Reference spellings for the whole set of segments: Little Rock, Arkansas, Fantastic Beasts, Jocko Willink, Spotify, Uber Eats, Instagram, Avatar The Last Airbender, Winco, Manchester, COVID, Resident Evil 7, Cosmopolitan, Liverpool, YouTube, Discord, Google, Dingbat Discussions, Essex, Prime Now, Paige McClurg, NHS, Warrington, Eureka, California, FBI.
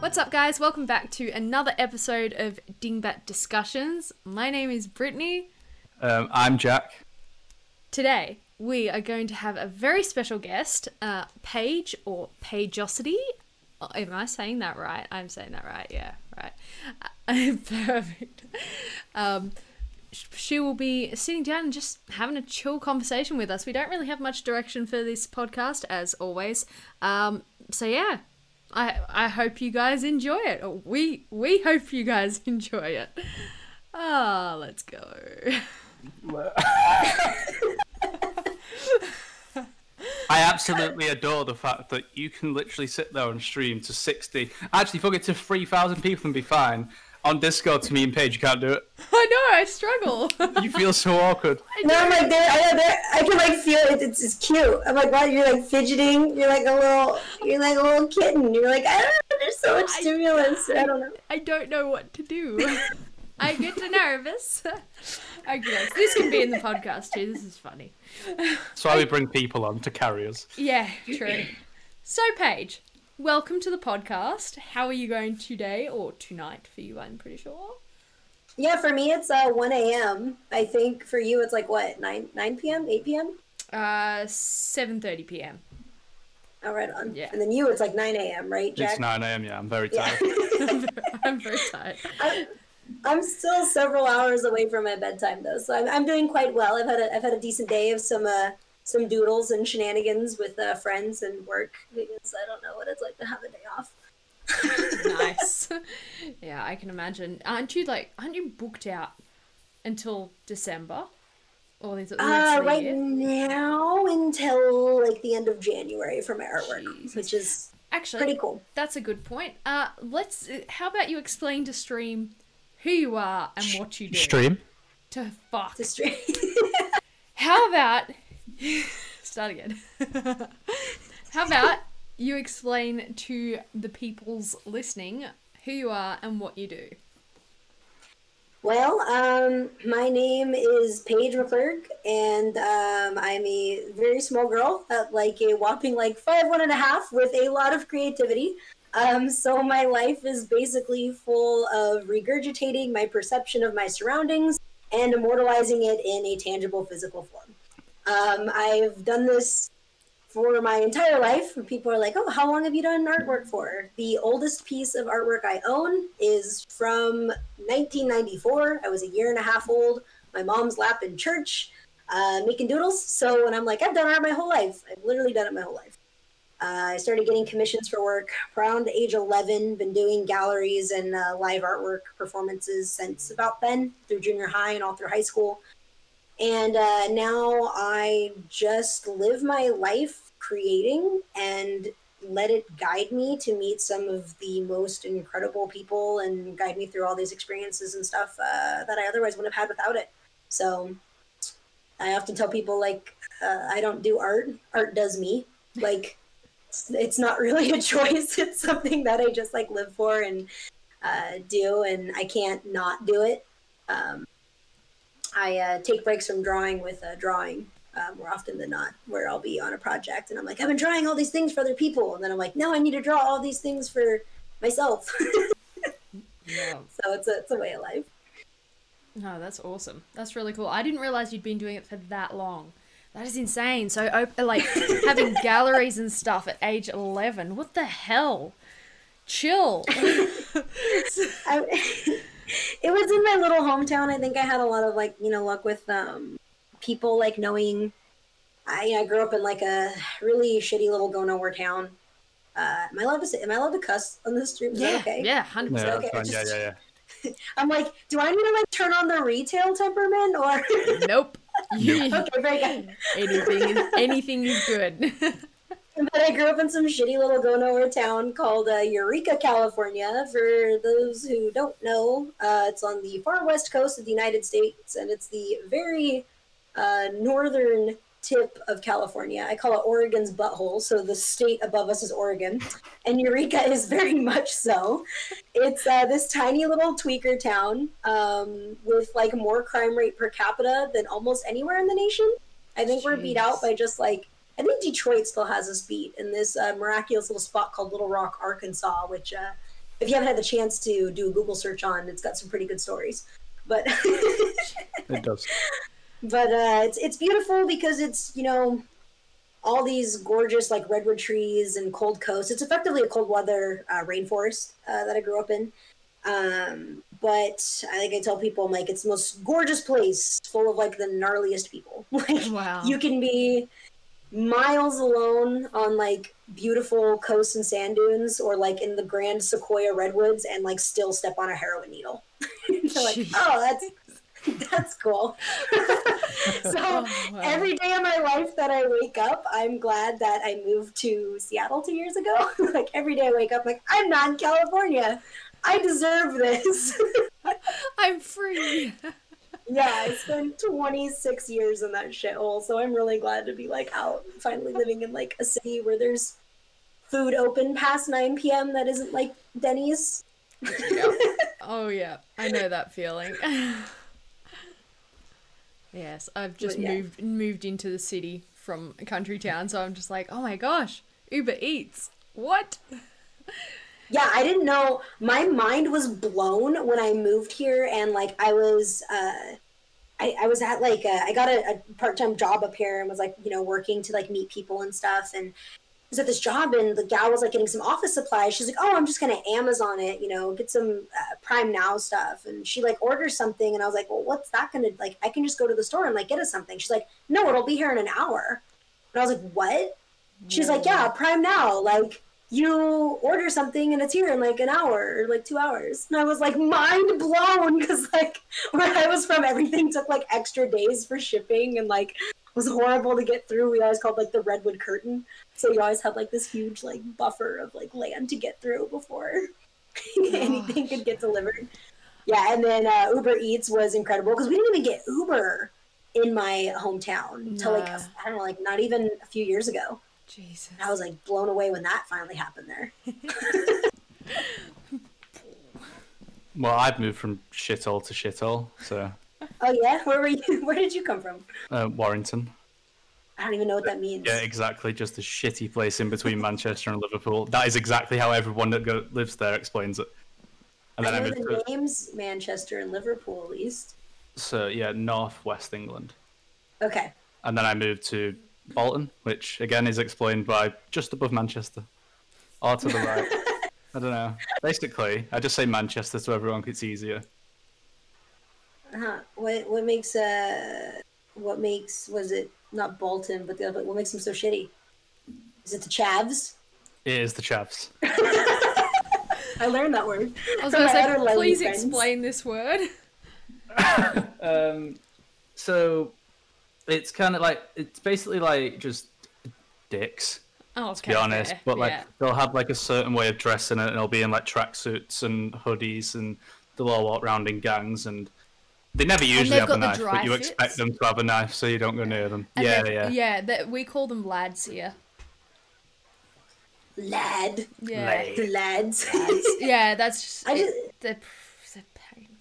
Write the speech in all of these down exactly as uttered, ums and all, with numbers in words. What's up, guys? Welcome back to another episode of Dingbat Discussions. My name is Brittany. Um, I'm Jack. Today, we are going to have a very special guest, uh, Paige, or Paigeosity. Oh, am I saying that right? I'm saying that right, yeah, right. Uh, perfect. Um, she will be sitting down and just having a chill conversation with us. We don't really have much direction for this podcast, as always. Um, so, yeah. I I hope you guys enjoy it. Or we we hope you guys enjoy it. Ah, oh, let's go. I absolutely adore the fact that you can literally sit there and stream to sixty, actually fuck it, to three thousand people and be fine. On Discord, to me and Paige, you can't do it. I know, I struggle. You feel so awkward. No, I'm like, there, I, there, I can like feel it. It's, it's cute. I'm like, wow, you're like fidgeting. You're like a little, you're like a little kitten. You're like, I don't know. There's so much stimulus. I, I don't know. I don't know what to do. I get nervous. Okay, this can be in the podcast too. This is funny. That's why we bring people on to carry us. Yeah, true. So, Paige. Welcome to the podcast. How are you going today, or tonight for you, I'm pretty sure? Yeah, for me, it's uh, one a.m. I think for you, it's like, what, nine p.m., eight p.m.? Uh, seven thirty p.m. Oh, right on. Yeah. And then you, it's like nine a.m., right, Jack? It's nine a.m., yeah. I'm very tired. Yeah. I'm very tired. I'm, I'm still several hours away from my bedtime, though, so I'm, I'm doing quite well. I've had a, I've had a decent day of some... Uh, Some doodles and shenanigans with uh, friends and work, because I don't know what it's like to have a day off. Nice. Yeah, I can imagine. Aren't you like? Aren't you booked out until December? Or is it the next uh, right year? Now until like the end of January for my artwork, Jesus. Which is actually pretty cool. That's a good point. Uh, let's. How about you explain to stream who you are and what you do? Stream. To fuck. To stream. How about? Start again. How about you explain to the peoples listening who you are and what you do? Well, um, my name is Paige McClurg, and um, I'm a very small girl at like a whopping like five, one and a half with a lot of creativity. Um, so my life is basically full of regurgitating my perception of my surroundings and immortalizing it in a tangible physical form. Um, I've done this for my entire life. People are like, oh, how long have you done artwork for? The oldest piece of artwork I own is from nineteen ninety-four. I was a year and a half old. My mom's lap in church, uh, making doodles. So when I'm like, I've done art my whole life. I've literally done it my whole life. Uh, I started getting commissions for work around age eleven, been doing galleries and uh, live artwork performances since about then, through junior high and all through high school. And uh, now I just live my life creating and let it guide me to meet some of the most incredible people and guide me through all these experiences and stuff uh, that I otherwise wouldn't have had without it. So I often tell people, like, uh, I don't do art. Art does me. Like, it's, it's not really a choice. It's something that I just, like, live for and uh, do, and I can't not do it. Um, I uh, take breaks from drawing with uh, drawing uh, more often than not, where I'll be on a project and I'm like, I've been drawing all these things for other people. And then I'm like, no, I need to draw all these things for myself. Yeah. So it's a, it's a way of life. No, that's awesome. That's really cool. I didn't realize you'd been doing it for that long. That is insane. So like having galleries and stuff at age eleven, what the hell? Chill. I- It was in my little hometown. I think I had a lot of, like, you know, luck with um, people, like, knowing... I, you know, I grew up in, like, a really shitty little go-nowhere town. Uh, am I allowed to say, am I allowed to cuss on this stream? Is yeah, that okay? Yeah, one hundred percent. Yeah, okay, just, yeah, yeah, yeah. I'm like, do I need to, like, turn on the retail temperament, or... Nope. Okay, very good. Anything is, anything is good. But I grew up in some shitty little go-nowhere town called uh, Eureka, California. For those who don't know, uh, it's on the far west coast of the United States, and it's the very uh, northern tip of California. I call it Oregon's butthole, so the state above us is Oregon, and Eureka is very much so. It's uh, this tiny little tweaker town um, with, like, more crime rate per capita than almost anywhere in the nation. I think Jeez. We're beat out by just, like, I think Detroit still has us beat in this uh, miraculous little spot called Little Rock, Arkansas, which uh, if you haven't had the chance to do a Google search on, it's got some pretty good stories. But it does. But uh, it's it's beautiful because it's, you know, all these gorgeous like redwood trees and cold coast. It's effectively a cold weather uh, rainforest uh, that I grew up in. Um, but I like I tell people, I'm like, it's the most gorgeous place full of like the gnarliest people. Like, wow. You can be miles alone on like beautiful coasts and sand dunes, or like in the grand sequoia redwoods, and like still step on a heroin needle. So like, oh, that's that's cool. So oh, wow. Every day of my life that I wake up, I'm glad that I moved to Seattle two years ago. Like every day I wake up, like I'm not in California. I deserve this. I'm free. Yeah, I spent twenty-six years in that shithole, so I'm really glad to be like out, finally living in like a city where there's food open past nine p.m. that isn't like Denny's. Yeah. Oh yeah, I know that feeling. Yes, I've just but, yeah. moved moved into the city from a country town, so I'm just like, oh my gosh, Uber Eats, what? Yeah, I didn't know. My mind was blown when I moved here, and like I was, uh, I, I was at like a, I got a, a part-time job up here, and was like, you know, working to like meet people and stuff. And I was at this job, and the gal was like getting some office supplies. She's like, "Oh, I'm just gonna Amazon it, you know, get some uh, Prime Now stuff." And she like orders something, and I was like, "Well, what's that gonna like? I can just go to the store and like get us something." She's like, "No, it'll be here in an hour." And I was like, "What?" She's like, "Yeah, Prime Now, like." You order something and it's here in like an hour or like two hours. And I was like mind blown because like where I was from, everything took like extra days for shipping and like was horrible to get through. We always called like the Redwood Curtain. So you always had like this huge like buffer of like land to get through before anything could get delivered. Yeah. And then uh, Uber Eats was incredible because we didn't even get Uber in my hometown until yeah. like, I don't know, like not even a few years ago. Jesus. I was like blown away when that finally happened there. Well, I've moved from shithole to shithole, so. Oh yeah, where were you? Where did you come from? Uh, Warrington. I don't even know what that means. Yeah, exactly. Just a shitty place in between Manchester and Liverpool. That is exactly how everyone that go, lives there explains it. And then I know I the names Manchester and Liverpool at least. So yeah, North West England. Okay. And then I moved to Bolton, which again is explained by just above Manchester or to the right. I don't know. Basically, I just say Manchester so everyone it's easier. Uh-huh. What what makes uh what makes was it not Bolton but the other what makes them so shitty? Is it the Chavs? It is the Chavs. I learned that word. I was gonna say, please explain this word. um so It's kind of like, it's basically like just dicks, oh, okay, to be honest. Okay. But like, yeah. They'll have like a certain way of dressing it, and they'll be in like tracksuits and hoodies, and they'll all walk around in gangs, and they never usually have a knife, but you fits. expect them to have a knife, so you don't go near them. And yeah, yeah. Yeah, they, we call them lads here. Lad. Yeah. The lads. lads. Yeah, that's just, I just... It, they're, they're painful.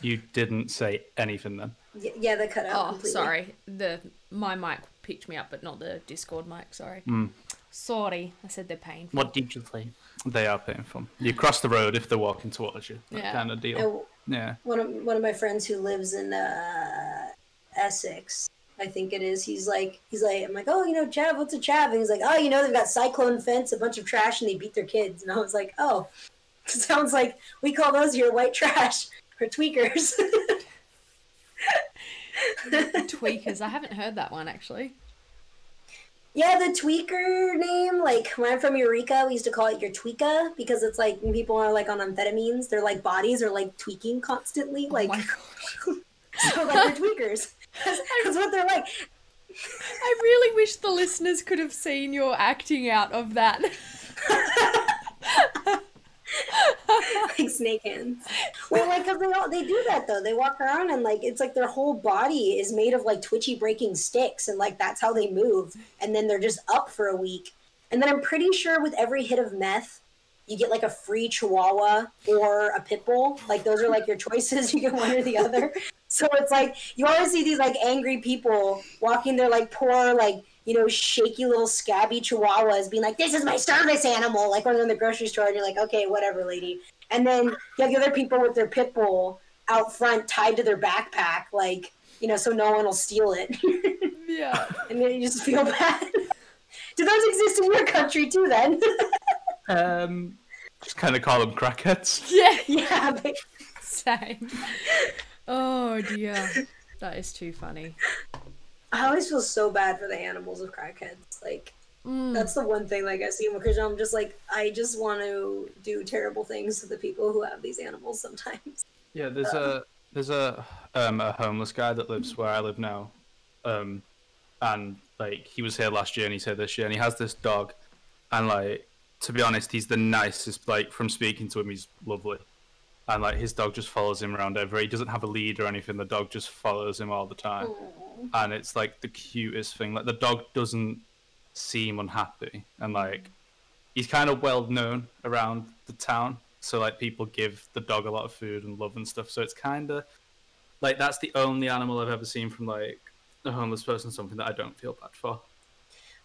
You didn't say anything then. Yeah, they cut out. Oh, completely. Sorry. The my mic picked me up, but not the Discord mic. Sorry. Mm. Sorry, I said they're painful. What did you say? They are painful. You cross the road if they're walking towards you. That yeah. kind of deal. I, yeah. One of one of my friends who lives in uh, Essex, I think it is. He's like, he's like, I'm like, oh, you know, Chav, what's a Chav? And he's like, oh, you know, they've got cyclone fence, a bunch of trash, and they beat their kids. And I was like, oh, sounds like we call those your white trash or tweakers. The tweakers. I haven't heard that one actually. Yeah, the tweaker name. Like when I'm from Eureka, we used to call it your tweaker because it's like when people are like on amphetamines, their like bodies are like tweaking constantly. Like, oh my gosh. So like they're tweakers. That's, that's what they're like. I really wish the listeners could have seen your acting out of that. Like snake hands. Well, like because they all they do that though. They walk around and like it's like their whole body is made of like twitchy breaking sticks, and like that's how they move. And then they're just up for a week. And then I'm pretty sure with every hit of meth, you get like a free Chihuahua or a pit bull. Like those are like your choices. You get one or the other. So it's like you always see these like angry people walking their like poor like you know, shaky little scabby chihuahuas being like, this is my service animal, like when they're in the grocery store and you're like, okay, whatever, lady. And then you have the other people with their pit bull out front tied to their backpack, like, you know, so no one will steal it. Yeah. And then you just feel bad. Do those exist in your country too, then? um, just kind of call them crackheads. Yeah. Yeah. But... Same. Oh, dear. That is too funny. I always feel so bad for the animals of crackheads. Like, mm. that's the one thing, like, I see in Makrija, I'm just like, I just want to do terrible things to the people who have these animals sometimes. Yeah, there's um, a there's a um a homeless guy that lives where I live now, um, and, like, he was here last year and he's here this year, and he has this dog, and, like, to be honest, he's the nicest, like, from speaking to him, he's lovely. And, like, his dog just follows him around everywhere. He doesn't have a lead or anything. The dog just follows him all the time. Aww. And it's, like, the cutest thing. Like, the dog doesn't seem unhappy. And, like, he's kind of well-known around the town. So, like, people give the dog a lot of food and love and stuff. So it's kind of, like, that's the only animal I've ever seen from, like, a homeless person, something that I don't feel bad for.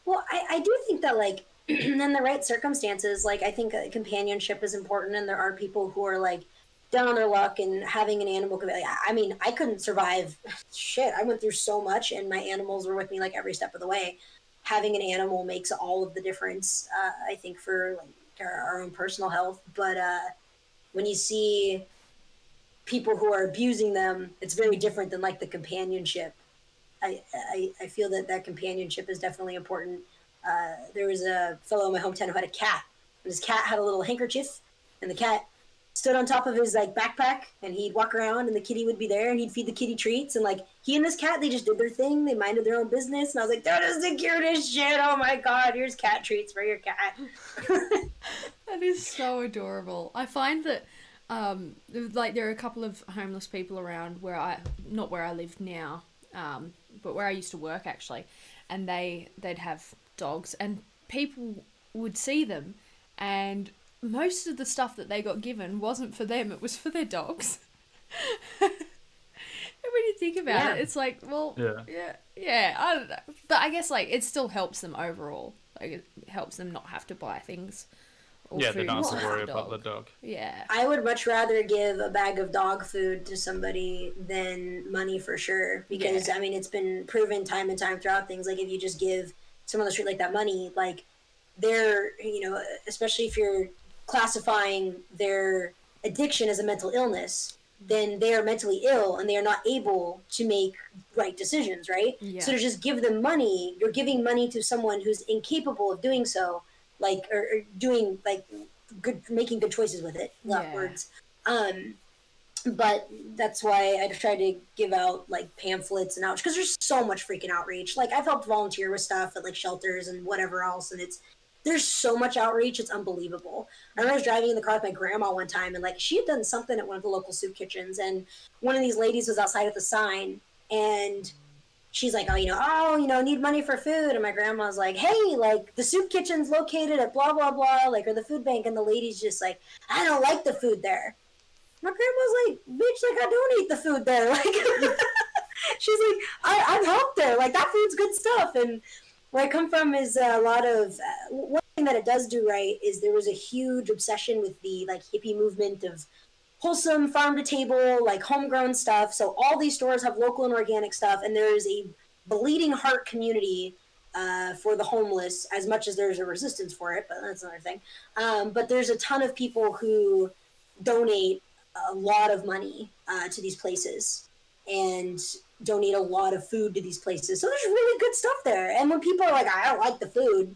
Well, I, I do think that, like, in the right circumstances, like, I think companionship is important. And there are people who are, like, down on their luck, and having an animal, I mean, I couldn't survive shit. I went through so much, and my animals were with me, like, every step of the way. Having an animal makes all of the difference, uh, I think, for, like, our, our own personal health. But uh, when you see people who are abusing them, it's very different than, like, the companionship. I, I, I feel that that companionship is definitely important. Uh, there was a fellow in my hometown who had a cat, and his cat had a little handkerchief, and the cat stood on top of his, like, backpack, and he'd walk around, and the kitty would be there, and he'd feed the kitty treats, and, like, he and this cat, they just did their thing, they minded their own business, and I was like, that is the cutest shit, oh my god, here's cat treats for your cat. That is so adorable. I find that, um, like, there are a couple of homeless people around where I, not where I live now, um, but where I used to work, actually, and they, they'd have dogs, and people would see them, and most of the stuff that they got given wasn't for them, it was for their dogs. And when you think about yeah. it, it's like, well, yeah. yeah, yeah, I don't know. But I guess, like, it still helps them overall. Like, it helps them not have to buy things. Or yeah, food. They don't have to worry about the dog. Yeah. I would much rather give a bag of dog food to somebody than money, for sure. Because, yeah. I mean, it's been proven time and time throughout things. Like, if you just give someone on the street like that money, like, they're, you know, especially if you're classifying their addiction as a mental illness, then they are mentally ill and they are not able to make right decisions, right? Yeah. So to just give them money, you're giving money to someone who's incapable of doing so, like, or, or doing, like, good, making good choices with it, not yeah. words. Um, but that's why I try to give out, like, pamphlets and outreach, because there's so much freaking outreach. Like, I've helped volunteer with stuff at, like, shelters and whatever else, and it's, there's so much outreach, it's unbelievable. I remember I was driving in the car with my grandma one time, and, like, she had done something at one of the local soup kitchens, and one of these ladies was outside with a sign, and she's like, oh, you know, oh, you know, need money for food. And my grandma's like, hey, like, the soup kitchen's located at blah, blah, blah, like, or the food bank. And the lady's just like, I don't like the food there. My grandma's like, bitch, like, I don't eat the food there. Like, she's like, I, I've helped there. Like, that food's good stuff. And where I come from is a lot of, uh, one thing that it does do right is there was a huge obsession with the, like, hippie movement of wholesome farm to table, like, homegrown stuff. So all these stores have local and organic stuff, and there is a bleeding heart community uh, for the homeless, as much as there's a resistance for it, but that's another thing. Um, but there's a ton of people who donate a lot of money uh, to these places, and donate a lot of food to these places. So there's really good stuff there. And when people are like, I don't like the food,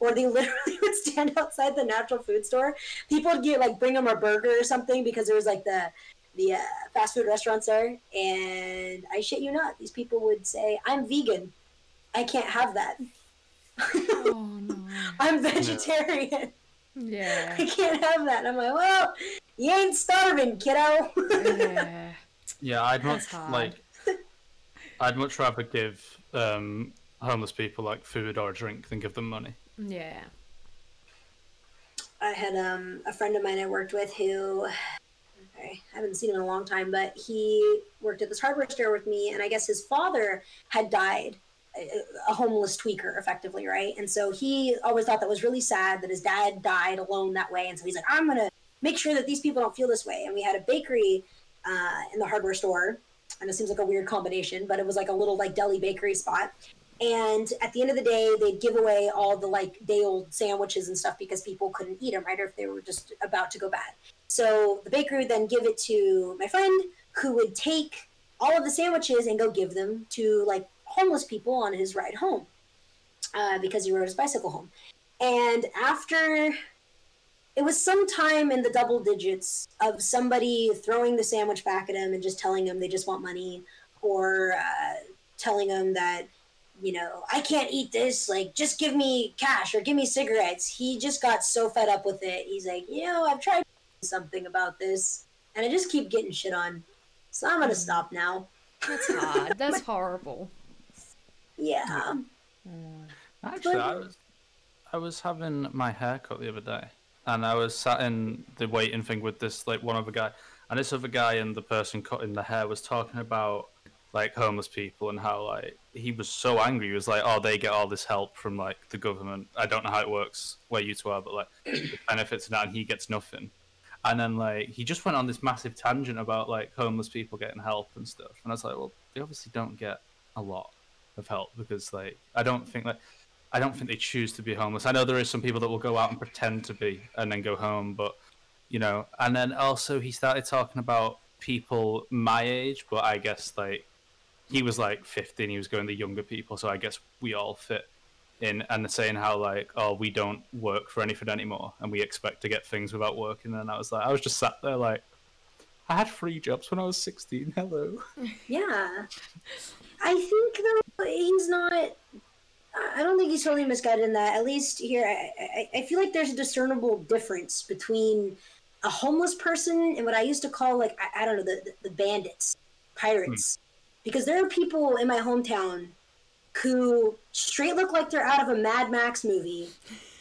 or they literally would stand outside the natural food store, people would get, like, bring them a burger or something, because there was, like, the the uh, fast food restaurants there. And I shit you not, these people would say, I'm vegan. I can't have that. Oh, no. I'm vegetarian. No. Yeah. I can't have that. And I'm like, well, you ain't starving, kiddo. Yeah. Yeah, I'd much, like, I'd much rather give um, homeless people, like, food or a drink than give them money. Yeah. I had um, a friend of mine I worked with who, okay, I haven't seen him in a long time, but he worked at this hardware store with me, and I guess his father had died a homeless tweaker effectively, right? And so he always thought that was really sad that his dad died alone that way. And so he's like, I'm going to make sure that these people don't feel this way. And we had a bakery uh, in the hardware store, and it seems like a weird combination, but it was like a little like deli bakery spot. And at the end of the day, they'd give away all the like day old sandwiches and stuff because people couldn't eat them, right? Or if they were just about to go bad. So the baker would then give it to my friend, who would take all of the sandwiches and go give them to like homeless people on his ride home uh, because he rode his bicycle home. And after, it was sometime in the double digits of somebody throwing the sandwich back at him and just telling him they just want money, or uh, telling him that, you know, I can't eat this, like, just give me cash or give me cigarettes. He just got so fed up with it. He's like, you know, I've tried something about this and I just keep getting shit on. So I'm going to mm. stop now. That's odd. That's horrible. Yeah. Mm. Actually, I was, I was having my haircut the other day, and I was sat in the waiting thing with this, like, one other guy. And this other guy and the person cutting the hair was talking about, like, homeless people and how, like, he was so angry. He was like, oh, they get all this help from, like, the government. I don't know how it works where you two are, but, like, the benefits and that, and he gets nothing. And then, like, he just went on this massive tangent about, like, homeless people getting help and stuff. And I was like, well, they obviously don't get a lot of help because, like, I don't think that, like, I don't think they choose to be homeless. I know there is some people that will go out and pretend to be and then go home, but, you know. And then also he started talking about people my age, but I guess, like, he was, like, fifteen. He was going to younger people, so I guess we all fit in, and saying how, like, oh, we don't work for anything anymore and we expect to get things without working. And I was like, I was just sat there like, I had three jobs when I was sixteen. Hello. Yeah. I think though he's not, I don't think he's totally misguided in that. At least here, I, I, I feel like there's a discernible difference between a homeless person and what I used to call, like, I, I don't know, the, the bandits, pirates. Hmm. Because there are people in my hometown who straight look like they're out of a Mad Max movie.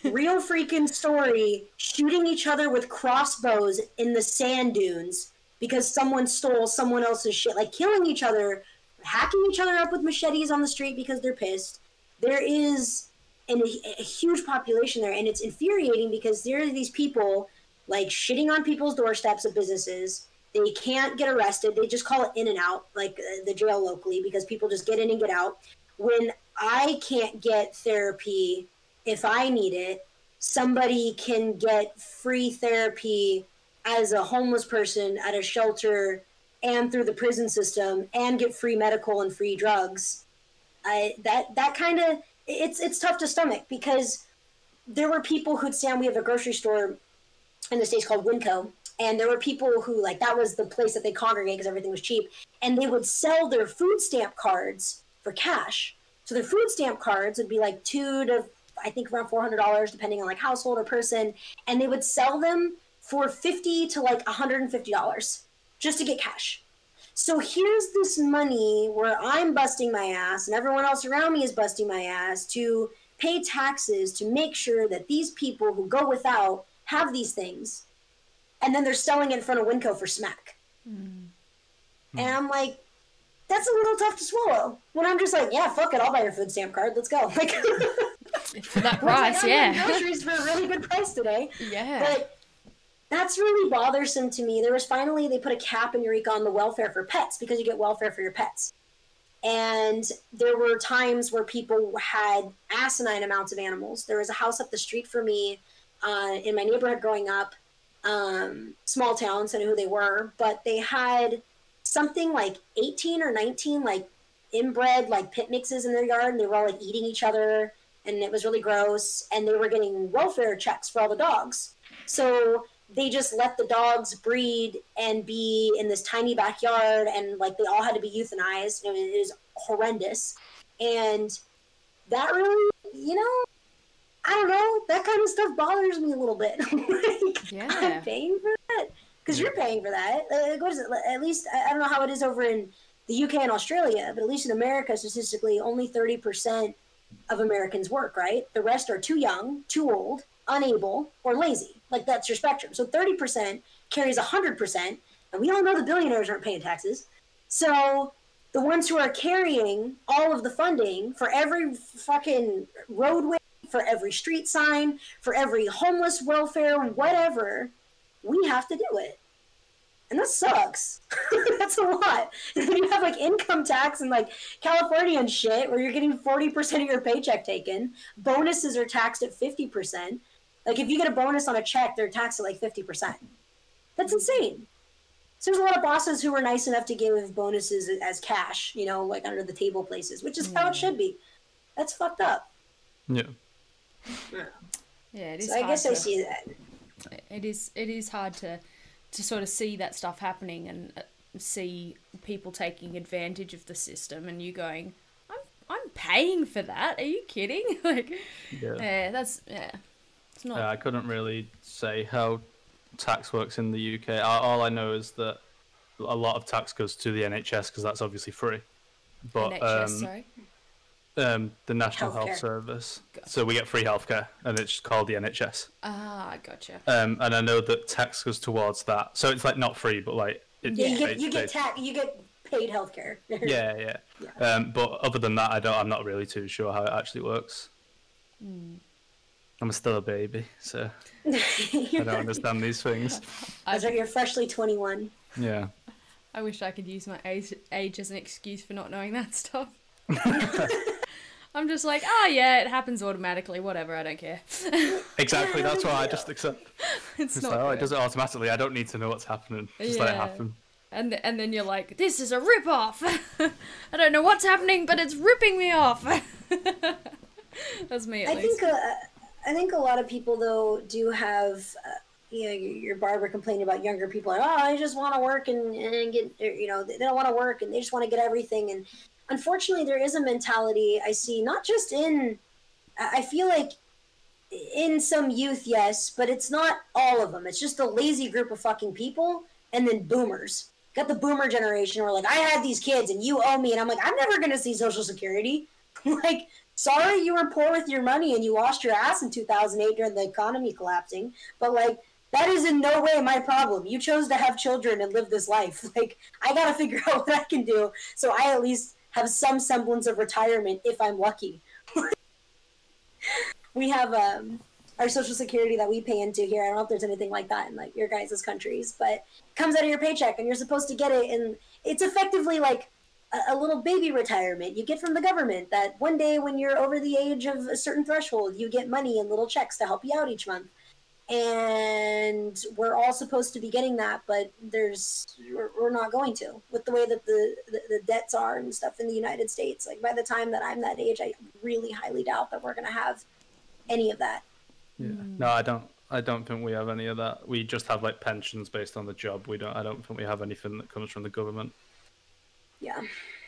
Real freaking story, shooting each other with crossbows in the sand dunes because someone stole someone else's shit. Like, killing each other, hacking each other up with machetes on the street because they're pissed. There is an, a huge population there, and it's infuriating because there are these people, like, shitting on people's doorsteps of businesses. They can't get arrested. They just call it in and out, like the jail locally, because people just get in and get out. When I can't get therapy if I need it, somebody can get free therapy as a homeless person at a shelter and through the prison system and get free medical and free drugs. I, that that kind of, it's it's tough to stomach, because there were people who'd stand, we have a grocery store in the States called Winco, and there were people who, like, that was the place that they congregate because everything was cheap, and they would sell their food stamp cards for cash. So their food stamp cards would be like two to, I think, around four hundred dollars, depending on, like, household or person. And they would sell them for fifty dollars to, like, one hundred fifty dollars just to get cash. So here's this money where I'm busting my ass and everyone else around me is busting my ass to pay taxes to make sure that these people who go without have these things. And then they're selling in front of Winco for smack. Mm. And I'm like, that's a little tough to swallow. When I'm just like, yeah, fuck it, I'll buy your food stamp card. Let's go. Like, for that price, like, yeah. Groceries for a really good price today. Yeah. But that's really bothersome to me. There was finally, they put a cap in Eureka on the welfare for pets, because you get welfare for your pets. And there were times where people had asinine amounts of animals. There was a house up the street for me uh, in my neighborhood growing up, um, small town, so I knew who they were, but they had something like eighteen or nineteen, like, inbred, like, pit mixes in their yard, and they were all, like, eating each other, and it was really gross, and they were getting welfare checks for all the dogs. So they just let the dogs breed and be in this tiny backyard, and, like, they all had to be euthanized. I mean, it is horrendous. And that really, you know, I don't know, that kind of stuff bothers me a little bit. Like, yeah. I'm paying for that. Because you're paying for that. Uh, what is it? At least, I don't know how it is over in the U K and Australia, but at least in America, statistically, only thirty percent of Americans work, right? The rest are too young, too old, unable, or lazy. Like, that's your spectrum. So thirty percent carries one hundred percent, and we all know the billionaires aren't paying taxes. So the ones who are carrying all of the funding for every fucking roadway, for every street sign, for every homeless welfare, whatever, we have to do it. And that sucks. That's a lot. And then you have like income tax and like California and shit where you're getting forty percent of your paycheck taken. Bonuses are taxed at fifty percent. Like if you get a bonus on a check, they're taxed at like fifty percent. That's insane. So there's a lot of bosses who were nice enough to give bonuses as cash, you know, like under the table places, which is how it should be. That's fucked up. Yeah. Yeah, yeah it is. So I guess to, I see that. It is. It is hard to. to sort of see that stuff happening and see people taking advantage of the system and you going, I'm I'm paying for that. Are you kidding? Like, yeah, yeah that's, yeah. It's not... Yeah, I couldn't really say how tax works in the U K. All I know is that a lot of tax goes to the N H S because that's obviously free. But, N H S, um, sorry? Um, the National Healthcare. Health Service. Gotcha. So we get free healthcare, and it's called the N H S. Ah, gotcha. Um, and I know that tax goes towards that, so it's like not free, but like it, yeah, you get you get, ta- you get paid healthcare. yeah, yeah. yeah. Um, but other than that, I don't. I'm not really too sure how it actually works. Mm. I'm still a baby, so I don't understand these things. As if you're freshly twenty-one. Yeah. I wish I could use my age age as an excuse for not knowing that stuff. I'm just like, oh yeah, it happens automatically, whatever, I don't care. Exactly, that's why I just accept. It's, it's not like, oh, it does it automatically, I don't need to know what's happening, just yeah. let it happen. And and then you're like, this is a rip-off! I don't know what's happening, but it's ripping me off! That's me at I least. Think, uh, I think a lot of people, though, do have, uh, you know, your barber complaining about younger people, like, oh, I just want to work and, and get, you know, they don't want to work and they just want to get everything and... Unfortunately, there is a mentality I see, not just in, I feel like in some youth, yes, but it's not all of them. It's just a lazy group of fucking people and then boomers. Got the boomer generation where like, I had these kids and you owe me. And I'm like, I'm never going to see Social Security. Like, sorry you were poor with your money and you lost your ass in two thousand eight during the economy collapsing. But like, that is in no way my problem. You chose to have children and live this life. Like, I got to figure out what I can do. So I at least... have some semblance of retirement if I'm lucky. We have um, our Social Security that we pay into here. I don't know if there's anything like that in like your guys' countries, but it comes out of your paycheck and you're supposed to get it. And it's effectively like a, a little baby retirement you get from the government that one day when you're over the age of a certain threshold, you get money in little checks to help you out each month. And we're all supposed to be getting that, but there's we're, we're not going to with the way that the, the, the debts are and stuff in the United States. Like by the time that I'm that age, I really highly doubt that we're going to have any of that. Yeah, mm. no, I don't. I don't think we have any of that. We just have like pensions based on the job. We don't. I don't think we have anything that comes from the government. Yeah,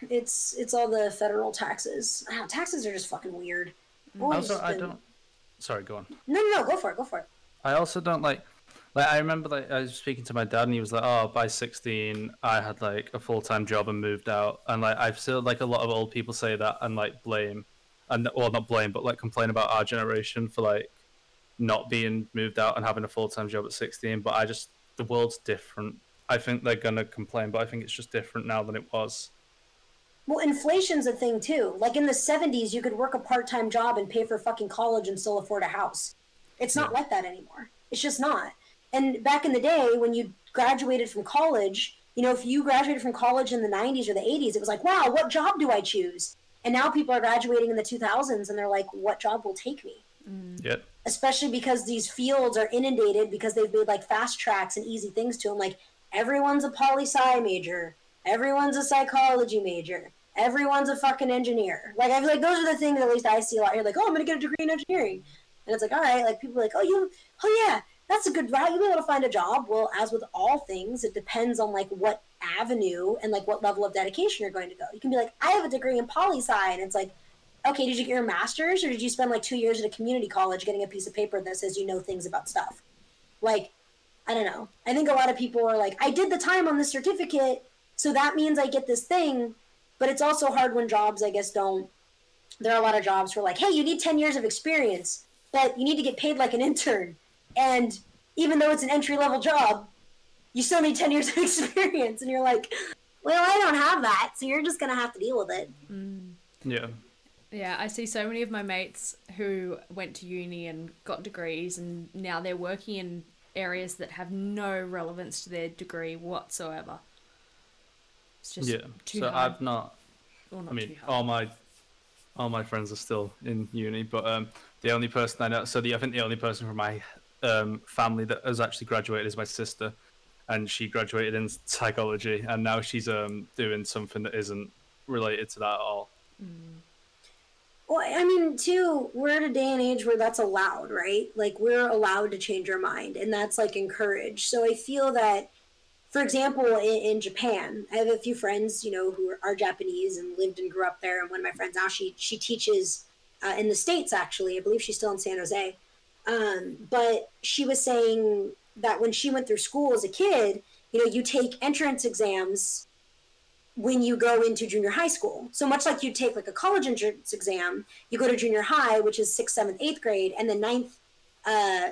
it's it's all the federal taxes. Oh, taxes are just fucking weird. Mm. Also, been... I don't. Sorry, go on. No, no, no. Go for it. Go for it. I also don't like, like I remember like I was speaking to my dad and he was like, oh, by sixteen, I had like a full-time job and moved out. And like, I've still like a lot of old people say that and like blame and well, not blame, but like complain about our generation for like not being moved out and having a full-time job at sixteen. But I just, the world's different. I think they're going to complain, but I think it's just different now than it was. Well, inflation's a thing too. Like in the seventies, you could work a part-time job and pay for fucking college and still afford a house. It's not like that anymore. It's just not. And back in the day, when you graduated from college, you know, if you graduated from college in the nineties or the eighties, it was like, wow, what job do I choose? And now people are graduating in the two thousands and they're like, what job will take me? Mm. Yep. Especially because these fields are inundated because they've made like fast tracks and easy things to them. Like everyone's a poli-sci major. Everyone's a psychology major. Everyone's a fucking engineer. Like I feel like those are the things at least I see a lot. You're like, oh, I'm going to get a degree in engineering. And it's like, all right, like people are like, oh, you, oh yeah, that's a good route. You'll be able to find a job. Well, as with all things, it depends on like what avenue and like what level of dedication you're going to go. You can be like, I have a degree in poli-sci. And it's like, okay, did you get your master's or did you spend like two years at a community college getting a piece of paper that says you know things about stuff? Like, I don't know. I think a lot of people are like, I did the time on this certificate, so that means I get this thing. But it's also hard when jobs, I guess, don't. There are a lot of jobs where like, hey, you need ten years of experience. But you need to get paid like an intern. And even though it's an entry-level job, you still need ten years of experience. And you're like, well, I don't have that, so you're just going to have to deal with it. Mm. Yeah. Yeah, I see so many of my mates who went to uni and got degrees, and now they're working in areas that have no relevance to their degree whatsoever. It's just yeah. too so hard. I've not, well, not I mean, all my all my friends are still in uni, but um, the only person I know, so the I think the only person from my um, family that has actually graduated is my sister, and she graduated in psychology, and now she's um, doing something that isn't related to that at all. Mm. Well, I mean, too, we're at a day and age where that's allowed, right? Like, we're allowed to change our mind, and that's, like, encouraged. So I feel that, for example, in, in Japan, I have a few friends, you know, who are, are Japanese and lived and grew up there. And one of my friends now, she, she teaches uh, in the States, actually. I believe she's still in San Jose. Um, but she was saying that when she went through school as a kid, you know, you take entrance exams when you go into junior high school. So much like you take like a college entrance exam, you go to junior high, which is sixth, seventh, eighth grade, and then ninth, uh,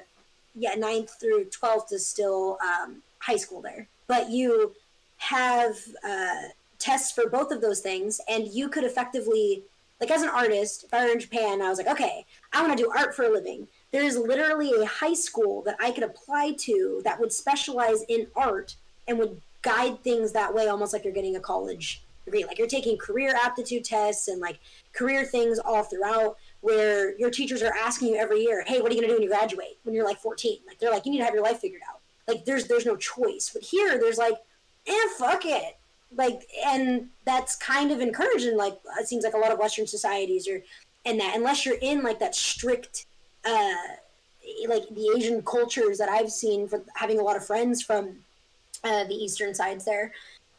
yeah, ninth through twelfth is still um, high school there. But you have uh, tests for both of those things, and you could effectively, like as an artist, if I were in Japan, I was like, okay, I want to do art for a living. There is literally a high school that I could apply to that would specialize in art and would guide things that way, almost like you're getting a college degree. Like you're taking career aptitude tests and like career things all throughout, where your teachers are asking you every year, hey, what are you gonna do when you graduate when you're like fourteen? Like they're like, you need to have your life figured out. Like there's there's no choice. But here there's like, eh, fuck it. Like, and that's kind of encouraging. Like it seems like a lot of Western societies are in that, unless you're in like that strict uh like the Asian cultures that I've seen, for having a lot of friends from Uh, the eastern sides there,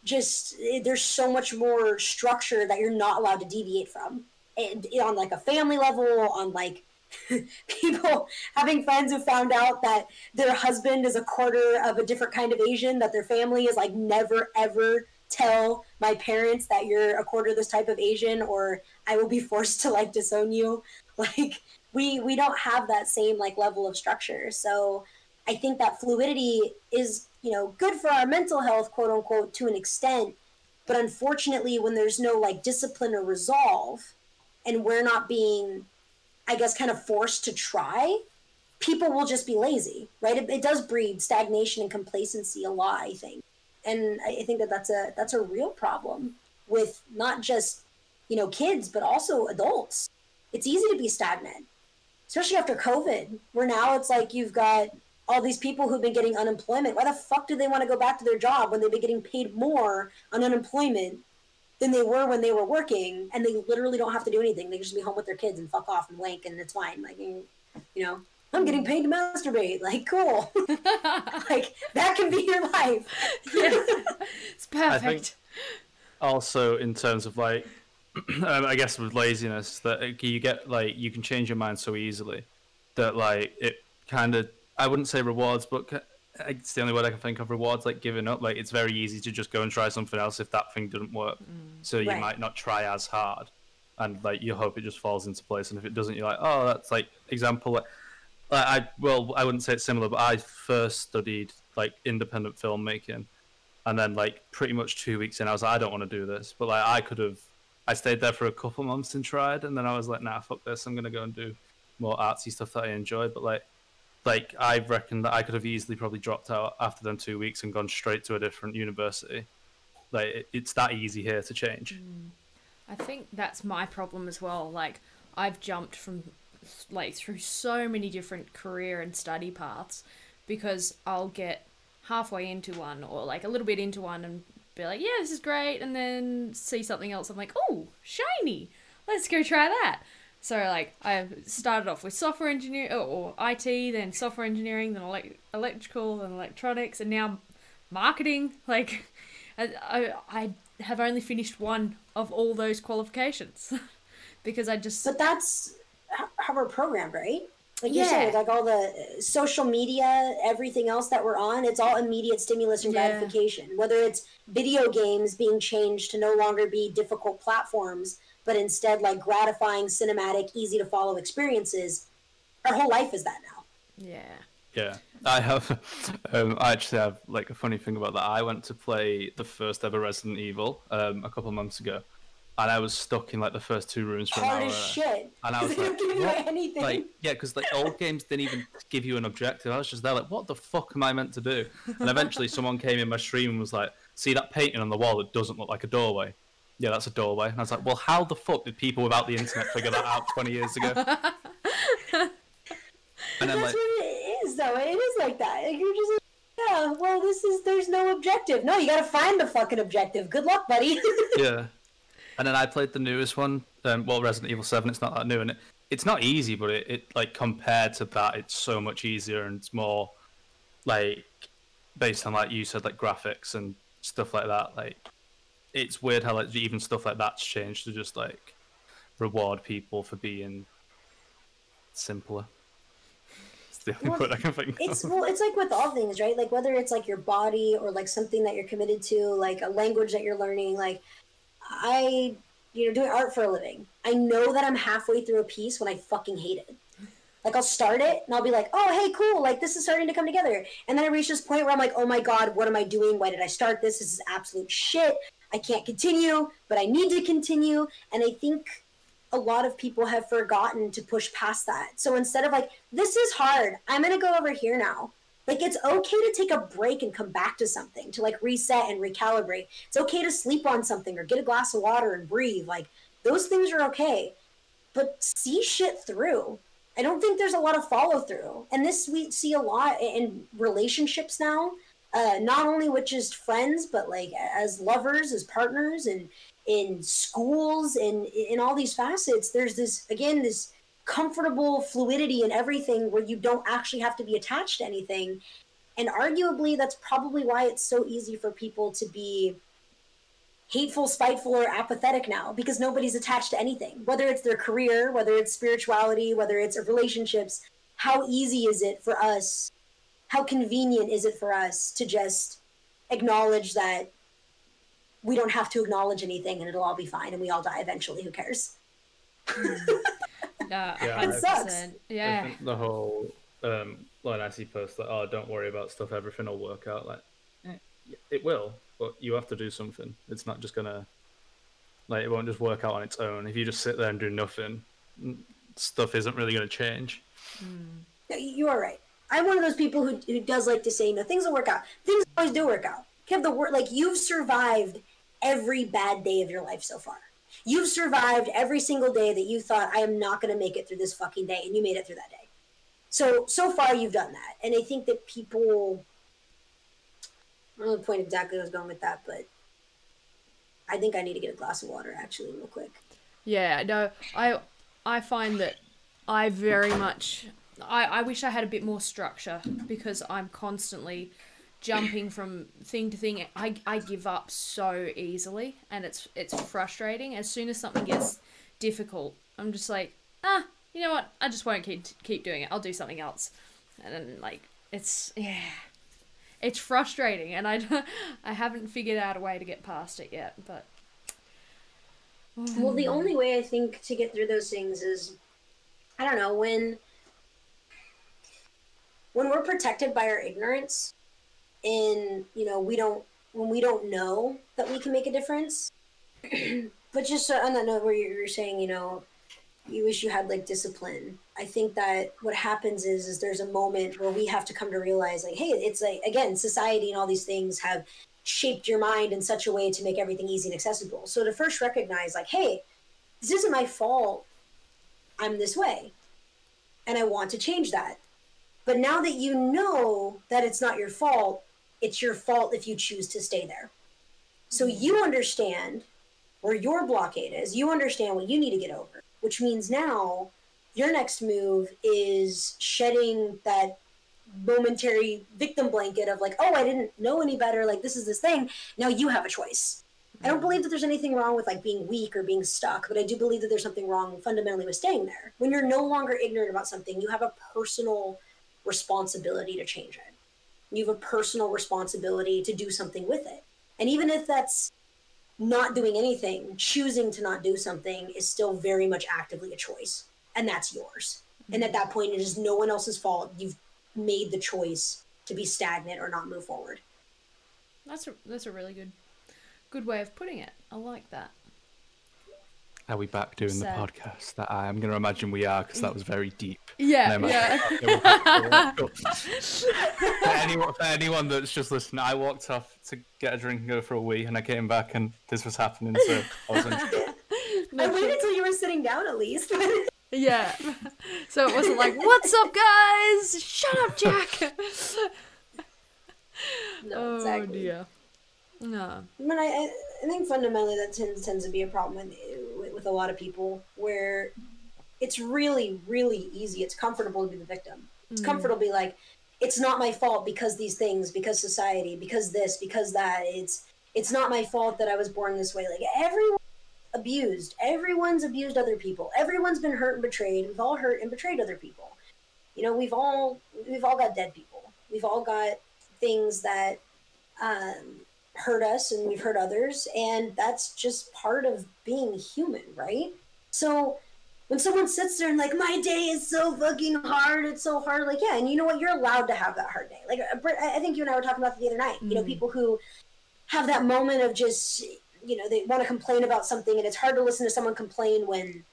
just there's so much more structure that you're not allowed to deviate from, and on like a family level, on like people having friends who found out that their husband is a quarter of a different kind of Asian, that their family is like, never ever tell my parents that you're a quarter of this type of Asian or I will be forced to like disown you. Like we we don't have that same like level of structure. So I think that fluidity is, you know, good for our mental health, quote unquote, to an extent. But unfortunately, when there's no like discipline or resolve, and we're not being, I guess, kind of forced to try, people will just be lazy, right? It, it does breed stagnation and complacency a lot, I think. And I think that that's a, that's a real problem with not just, you know, kids, but also adults. It's easy to be stagnant, especially after COVID, where now it's like you've got all these people who've been getting unemployment. Why the fuck do they want to go back to their job when they've been getting paid more on unemployment than they were when they were working, and they literally don't have to do anything? They can just be home with their kids and fuck off and wank, and it's fine. Like, you know, I'm getting paid to masturbate. Like, cool. Like, that can be your life. Yeah. It's perfect. I think also, in terms of like, I guess with laziness, that you get like, you can change your mind so easily that like it kind of, I wouldn't say rewards, but it's the only word I can think of, rewards, like giving up. Like, it's very easy to just go and try something else if that thing doesn't work. Mm, so you right. might not try as hard, and like you hope it just falls into place. And if it doesn't, you're like, oh, that's like example. Like, I well, I wouldn't say it's similar, but I first studied like independent filmmaking, and then like pretty much two weeks in, I was like, I don't want to do this. But like I could have, I stayed there for a couple months and tried, and then I was like, nah, fuck this. I'm gonna go and do more artsy stuff that I enjoy. But like. Like, I reckon that I could have easily probably dropped out after them two weeks and gone straight to a different university. Like, it, it's that easy here to change. Mm. I think that's my problem as well. Like, I've jumped from, like, through so many different career and study paths, because I'll get halfway into one or, like, a little bit into one and be like, yeah, this is great, and then see something else. I'm like, oh, shiny, let's go try that. So, like, I started off with software engineer or I T, then software engineering, then ele- electrical, then electronics, and now marketing. Like, I, I have only finished one of all those qualifications because I just... But that's how we're programmed, right? Like yeah. you said, like all the social media, everything else that we're on, it's all immediate stimulus and yeah. gratification. Whether it's video games being changed to no longer be difficult platforms, but instead like gratifying, cinematic, easy to follow experiences. Our whole life is that now. Yeah. Yeah, I have. Um, I actually have like a funny thing about that. I went to play the first ever Resident Evil um, a couple of months ago, and I was stuck in like the first two rooms for an hour. Hard as shit. And I was like, give you anything. Like, yeah, because like old games didn't even give you an objective. I was just there like, what the fuck am I meant to do? And eventually, someone came in my stream and was like, see that painting on the wall that doesn't look like a doorway? Yeah, that's a doorway. And I was like, well, how the fuck did people without the internet figure that out twenty years ago? And then like. Though it is like that, like, you're just like, yeah, well, this is, there's no objective. No, you gotta find the fucking objective. Good luck, buddy. Yeah. And then I played the newest one, um well, Resident Evil seven. It's not that new, and it, it's not easy, but it, it like compared to that, it's so much easier, and it's more like based on, like you said, like graphics and stuff like that. Like, it's weird how like even stuff like that's changed to just like reward people for being simpler. The only well, point I can think it's of. Well, it's like with all things, right? Like whether it's like your body or like something that you're committed to, like a language that you're learning. Like I, you know, doing art for a living. I know that I'm halfway through a piece when I fucking hate it. Like I'll start it and I'll be like, oh, hey, cool. Like this is starting to come together. And then I reach this point where I'm like, oh my God, what am I doing? Why did I start this? This is absolute shit. I can't continue, but I need to continue. And I think a lot of people have forgotten to push past that. So instead of like, this is hard, I'm going to go over here now. Like, it's okay to take a break and come back to something, to like reset and recalibrate. It's okay to sleep on something or get a glass of water and breathe. Like, those things are okay. But see shit through. I don't think there's a lot of follow through. And this we see a lot in relationships now, uh, not only with just friends, but like as lovers, as partners, and in schools, and in, in all these facets. There's this, again, this comfortable fluidity in everything where you don't actually have to be attached to anything. And arguably that's probably why it's so easy for people to be hateful, spiteful, or apathetic now, because nobody's attached to anything, whether it's their career, whether it's spirituality, whether it's relationships. How easy is it for us? How convenient is it for us to just acknowledge that we don't have to acknowledge anything and it'll all be fine and we all die eventually. Who cares? Mm. No, yeah, it sucks. Yeah. The whole, um, like I see posts like, oh, don't worry about stuff. Everything will work out. Like mm. It will, but you have to do something. It's not just gonna, like, it won't just work out on its own. If you just sit there and do nothing, stuff isn't really going to change. Mm. No, you are right. I'm one of those people who, who does like to say, you know, things will work out. Things always do work out. You have the word, like, you've survived every bad day of your life so far. You've survived every single day that you thought, I am not going to make it through this fucking day, and you made it through that day. So, so far you've done that. And I think that people, I don't know the point exactly where I was going with that, but I think I need to get a glass of water, actually, real quick. Yeah, no, I, I find that I very much, I, I wish I had a bit more structure, because I'm constantly jumping from thing to thing. I, I give up so easily, and it's it's frustrating. As soon as something gets difficult, I'm just like, ah, you know what? I just won't keep keep doing it. I'll do something else. And then, like, it's, yeah. It's frustrating, and I, I haven't figured out a way to get past it yet, but. Well, the only way, I think, to get through those things is, I don't know, when when we're protected by our ignorance, in, you know, we don't, when we don't know that we can make a difference. But just so, on that note where you're saying, you know, you wish you had like discipline, I think that what happens is is there's a moment where we have to come to realize, like, hey, it's like, again, society and all these things have shaped your mind in such a way to make everything easy and accessible. So to first recognize, like, hey, this isn't my fault, I'm this way, and I want to change that. But now that you know that it's not your fault, it's your fault if you choose to stay there. So you understand where your blockade is. You understand what you need to get over, which means now your next move is shedding that momentary victim blanket of like, oh, I didn't know any better. Like, this is this thing. Now you have a choice. I don't believe that there's anything wrong with like being weak or being stuck, but I do believe that there's something wrong fundamentally with staying there. When you're no longer ignorant about something, you have a personal responsibility to change it. You have a personal responsibility to do something with it. And even if that's not doing anything, choosing to not do something is still very much actively a choice. And that's yours. Mm-hmm. And at that point, it is no one else's fault. You've made the choice to be stagnant or not move forward. That's a, that's a really good good way of putting it. I like that. Are we back doing the podcast? That I am going to imagine we are, because that was very deep. Yeah, no, yeah. for, anyone, for anyone that's just listening, I walked off to get a drink and go for a wee, and I came back and this was happening, so I wasn't sure. I waited until you were sitting down at least. Yeah. So it wasn't like, what's up, guys? Shut up, Jack. No, exactly. Oh, dear. No. I mean, I, I think fundamentally that tends, tends to be a problem with, with a lot of people, where it's really, really easy. It's comfortable to be the victim. It's mm. comfortable to be like, it's not my fault because these things, because society, because this, because that. It's it's not my fault that I was born this way. Like, everyone abused. Everyone's abused other people. Everyone's been hurt and betrayed. We've all hurt and betrayed other people. You know, we've all we've all got dead people. We've all got things that um, hurt us, and we've hurt others, and that's just part of being human, right? So when someone sits there and like, my day is so fucking hard, it's so hard, like, yeah, and you know what? You're allowed to have that hard day. Like, I think you and I were talking about the other night, mm. you know, people who have that moment of just, you know, they want to complain about something, and it's hard to listen to someone complain when,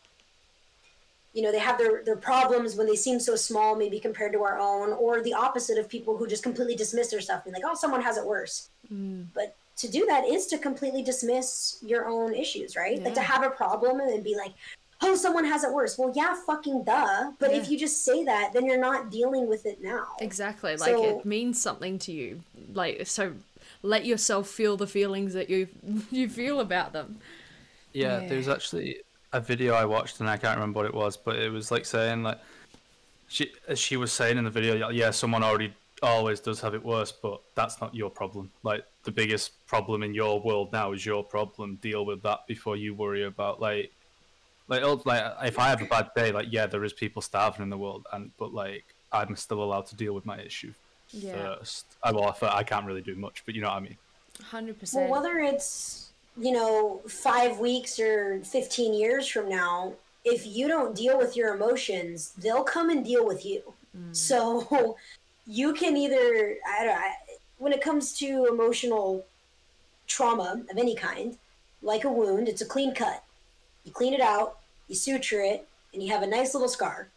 you know, they have their, their problems when they seem so small, maybe compared to our own, or the opposite of people who just completely dismiss their stuff, being like, oh, someone has it worse. Mm. But to do that is to completely dismiss your own issues, right? Yeah. Like, to have a problem and then be like, oh, someone has it worse. Well, yeah, fucking duh. But yeah. if you just say that, then you're not dealing with it now. Exactly. Like, so, it means something to you. Like, so let yourself feel the feelings that you you feel about them. Yeah, yeah. There's actually a video I watched, and I can't remember what it was, but it was like saying, like, she she was saying in the video, yeah, someone already always does have it worse, but that's not your problem. Like, the biggest problem in your world now is your problem. Deal with that before you worry about, like, like, like if I have a bad day, like, yeah, there is people starving in the world, and but, like, I'm still allowed to deal with my issue yeah. first. I, well, I can't really do much, but you know what I mean? one hundred percent. Well, whether it's, you know, five weeks or fifteen years from now, if you don't deal with your emotions, they'll come and deal with you. Mm. So you can either, I don't I, when it comes to emotional trauma of any kind, like a wound, it's a clean cut. You clean it out, you suture it, and you have a nice little scar.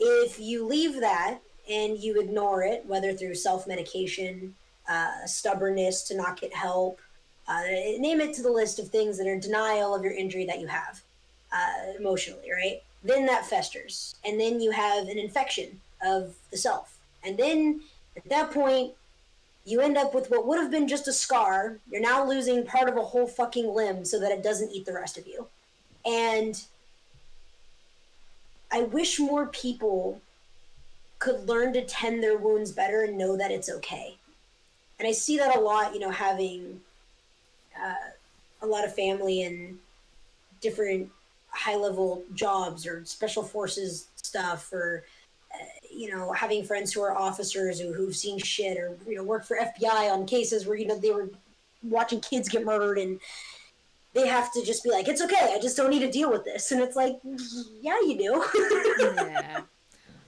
If you leave that and you ignore it, whether through self-medication, uh, stubbornness to not get help, Uh, name it to the list of things that are denial of your injury that you have uh, emotionally, right? Then that festers. And then you have an infection of the self. And then at that point, you end up with what would have been just a scar. You're now losing part of a whole fucking limb so that it doesn't eat the rest of you. And I wish more people could learn to tend their wounds better and know that it's okay. And I see that a lot, you know, having Uh, a lot of family and different high-level jobs or special forces stuff, or uh, you know, having friends who are officers who, who've seen shit, or you know, work for F B I on cases where, you know, they were watching kids get murdered, and they have to just be like, it's okay, I just don't need to deal with this. And it's like, yeah, you do. Yeah,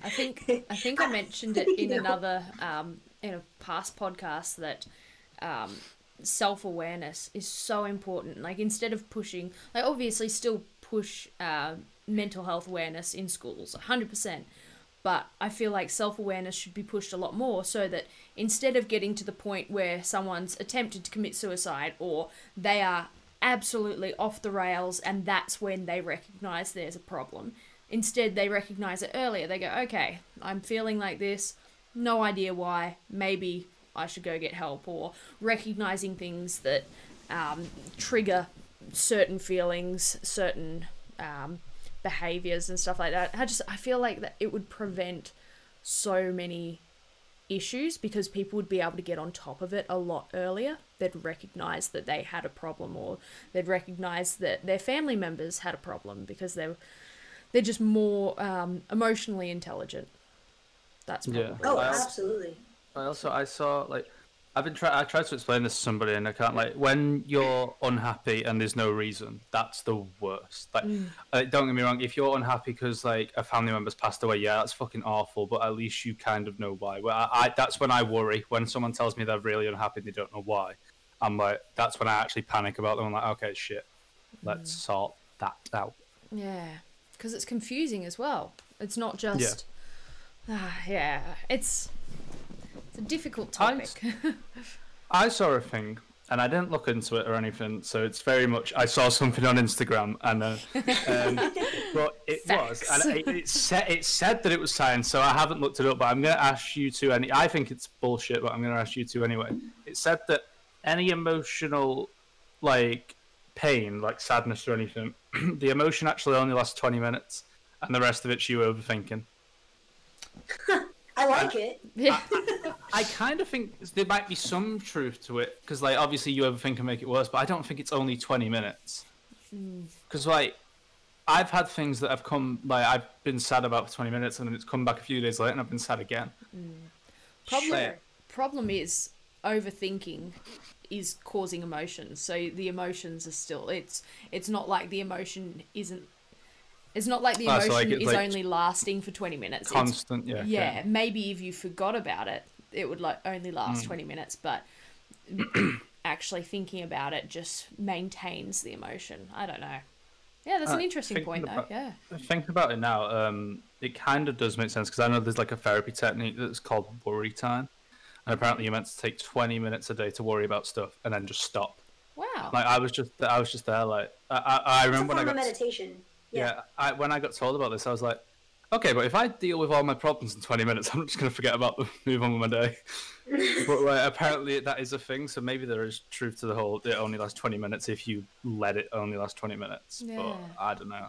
I think I think I mentioned it in another um, in a past podcast that um, self-awareness is so important. Like, instead of pushing, like, obviously still push uh, mental health awareness in schools one hundred percent, but I feel like self-awareness should be pushed a lot more, so that instead of getting to the point where someone's attempted to commit suicide, or they are absolutely off the rails and that's when they recognize there's a problem, instead they recognize it earlier. They go, okay, I'm feeling like this, no idea why, maybe I should go get help, or recognizing things that um, trigger certain feelings, certain um, behaviors and stuff like that. I just, I feel like that it would prevent so many issues, because people would be able to get on top of it a lot earlier. They'd recognize that they had a problem, or they'd recognize that their family members had a problem, because they're, they're just more um, emotionally intelligent. That's probably. Yeah. Oh, absolutely. I also I saw like I've been try- I tried to explain this to somebody, and I can't. Like, when you're unhappy and there's no reason, that's the worst. Like, mm. uh, don't get me wrong. If you're unhappy because like a family member's passed away, yeah, that's fucking awful. But at least you kind of know why. Well, I, I that's when I worry. When someone tells me they're really unhappy and they don't know why, I'm like, that's when I actually panic about them. I'm like, okay, shit, let's mm. sort that out. Yeah, because it's confusing as well. It's not just. Yeah, uh, yeah. it's. It's a difficult topic. I, I saw a thing, and I didn't look into it or anything, so it's very much, I saw something on Instagram, and uh, um, but it Sex. was, and it, it, said, it said that it was science, so I haven't looked it up, but I'm going to ask you two, any, I think it's bullshit, but I'm going to ask you two anyway. It said that any emotional, like, pain, like sadness or anything, the emotion actually only lasts twenty minutes, and the rest of it's you overthinking. I like it. I, I, I kind of think there might be some truth to it, because like obviously you overthink and make it worse, but I don't think it's only twenty minutes. Because mm. like I've had things that have come, like I've been sad about for twenty minutes, and then it's come back a few days later and I've been sad again. Mm. Problem, like, problem is overthinking is causing emotions, so the emotions are still. It's it's not like the emotion isn't. It's not like the emotion oh, so like is like only lasting for twenty minutes. Constant, yeah, yeah. Yeah, maybe if you forgot about it, it would like only last mm. twenty minutes, but actually thinking about it just maintains the emotion. I don't know. Yeah, that's uh, an interesting point, about, though. Yeah. Thinking about it now, um, it kind of does make sense, because I know there's like a therapy technique that's called worry time, and apparently you're meant to take twenty minutes a day to worry about stuff and then just stop. Wow. Like I was just, I was just there. Like I, I, I remember when I got meditation. Yeah, I, when I got told about this, I was like, okay, but if I deal with all my problems in twenty minutes, I'm just going to forget about them, move on with my day. But like, apparently that is a thing, so maybe there is truth to the whole, it only lasts twenty minutes if you let it only last twenty minutes. Yeah. But I don't know.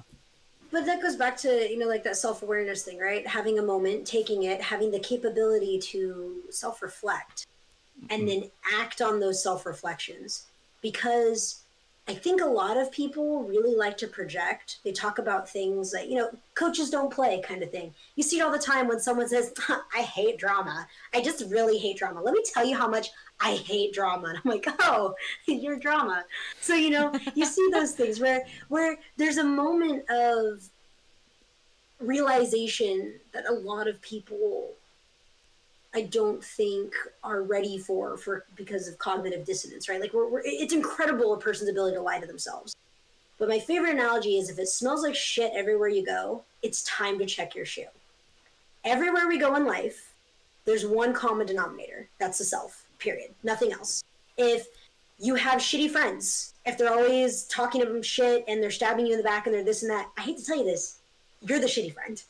But that goes back to, you know, like that self-awareness thing, right? Having a moment, taking it, having the capability to self-reflect and mm-hmm. then act on those self-reflections. Because I think a lot of people really like to project. They talk about things like, you know, coaches don't play kind of thing. You see it all the time when someone says, I hate drama. I just really hate drama. Let me tell you how much I hate drama. And I'm like, oh, you're drama. So, you know, you see those things where where there's a moment of realization that a lot of people I don't think are ready for, for because of cognitive dissonance, right? Like we're, we're, it's incredible a person's ability to lie to themselves. But my favorite analogy is if it smells like shit everywhere you go, it's time to check your shoe. Everywhere we go in life, there's one common denominator. That's the self, period. Nothing else. If you have shitty friends, if they're always talking about shit and they're stabbing you in the back and they're this and that, I hate to tell you this, you're the shitty friend.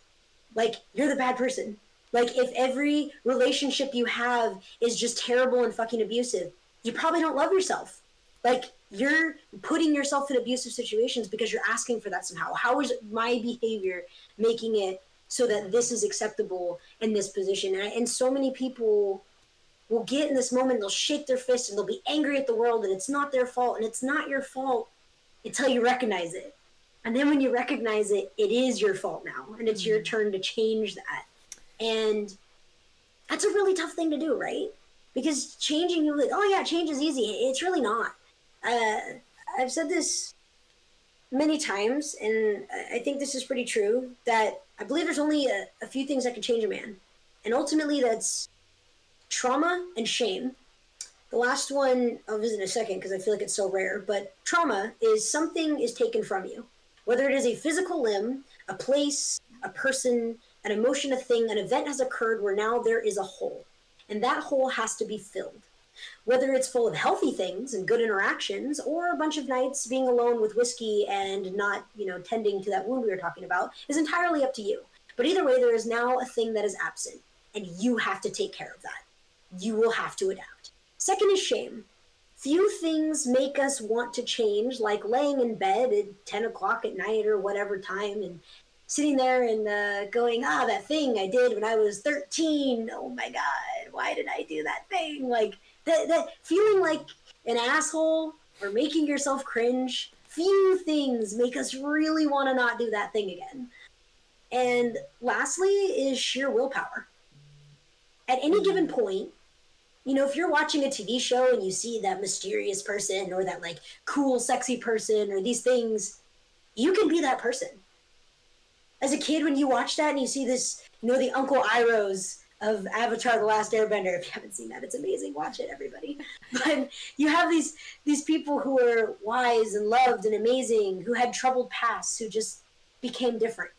Like you're the bad person. Like, if every relationship you have is just terrible and fucking abusive, you probably don't love yourself. Like, you're putting yourself in abusive situations because you're asking for that somehow. How is my behavior making it so that this is acceptable in this position? And, I, and so many people will get in this moment, they'll shake their fist and they'll be angry at the world, and it's not their fault, and it's not your fault until you recognize it. And then when you recognize it, it is your fault now, and it's mm-hmm. your turn to change that. And that's a really tough thing to do, right? Because changing, you're like, oh yeah, change is easy. It's really not. Uh, I've said this many times, and I think this is pretty true, that I believe there's only a, a few things that can change a man. And ultimately that's trauma and shame. The last one, I'll visit in a second because I feel like it's so rare, but trauma is something is taken from you. Whether it is a physical limb, a place, a person, an emotion, a thing, an event has occurred where now there is a hole, and that hole has to be filled. Whether it's full of healthy things and good interactions, or a bunch of nights being alone with whiskey and not, you know, tending to that wound we were talking about, is entirely up to you. But either way, there is now a thing that is absent, and you have to take care of that. You will have to adapt. Second is shame. Few things make us want to change, like laying in bed at ten o'clock at night or whatever time, and sitting there and uh, going, ah, that thing I did when I was thirteen. Oh my God, why did I do that thing? Like that, that feeling like an asshole or making yourself cringe. Few things make us really want to not do that thing again. And lastly is sheer willpower. At any given point, you know, if you're watching a T V show and you see that mysterious person or that like cool, sexy person or these things, you can be that person. As a kid, when you watch that and you see this, you know, the Uncle Irohs of Avatar The Last Airbender. If you haven't seen that, it's amazing. Watch it, everybody. But you have these these people who are wise and loved and amazing, who had troubled pasts, who just became different.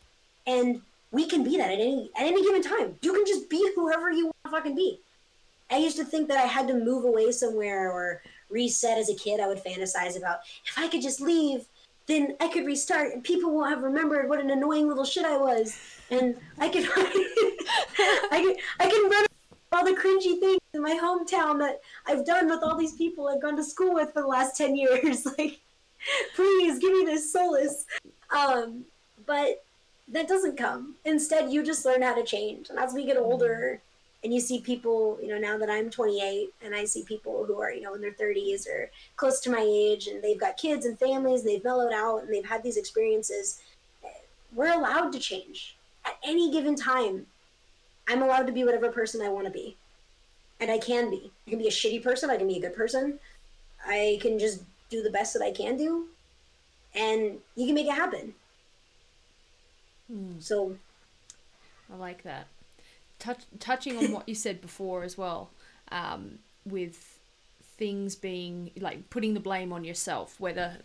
And we can be that at any at any given time. You can just be whoever you want to fucking be. I used to think that I had to move away somewhere or reset as a kid. I would fantasize about, if I could just leave, then I could restart and people won't have remembered what an annoying little shit I was. And I could, I could, I can run all the cringy things in my hometown that I've done with all these people I've gone to school with for the last ten years. Like, please give me this solace. Um, but that doesn't come. Instead, you just learn how to change. And as we get older and you see people, you know, now that I'm twenty-eight and I see people who are, you know, in their thirties or close to my age, and they've got kids and families, and they've mellowed out and they've had these experiences. We're allowed to change. At any given time, I'm allowed to be whatever person I want to be. And I can be. I can be a shitty person. I can be a good person. I can just do the best that I can do. And you can make it happen. Mm. So. I like that. Touch, touching on what you said before as well, um, with things being, like, putting the blame on yourself, whether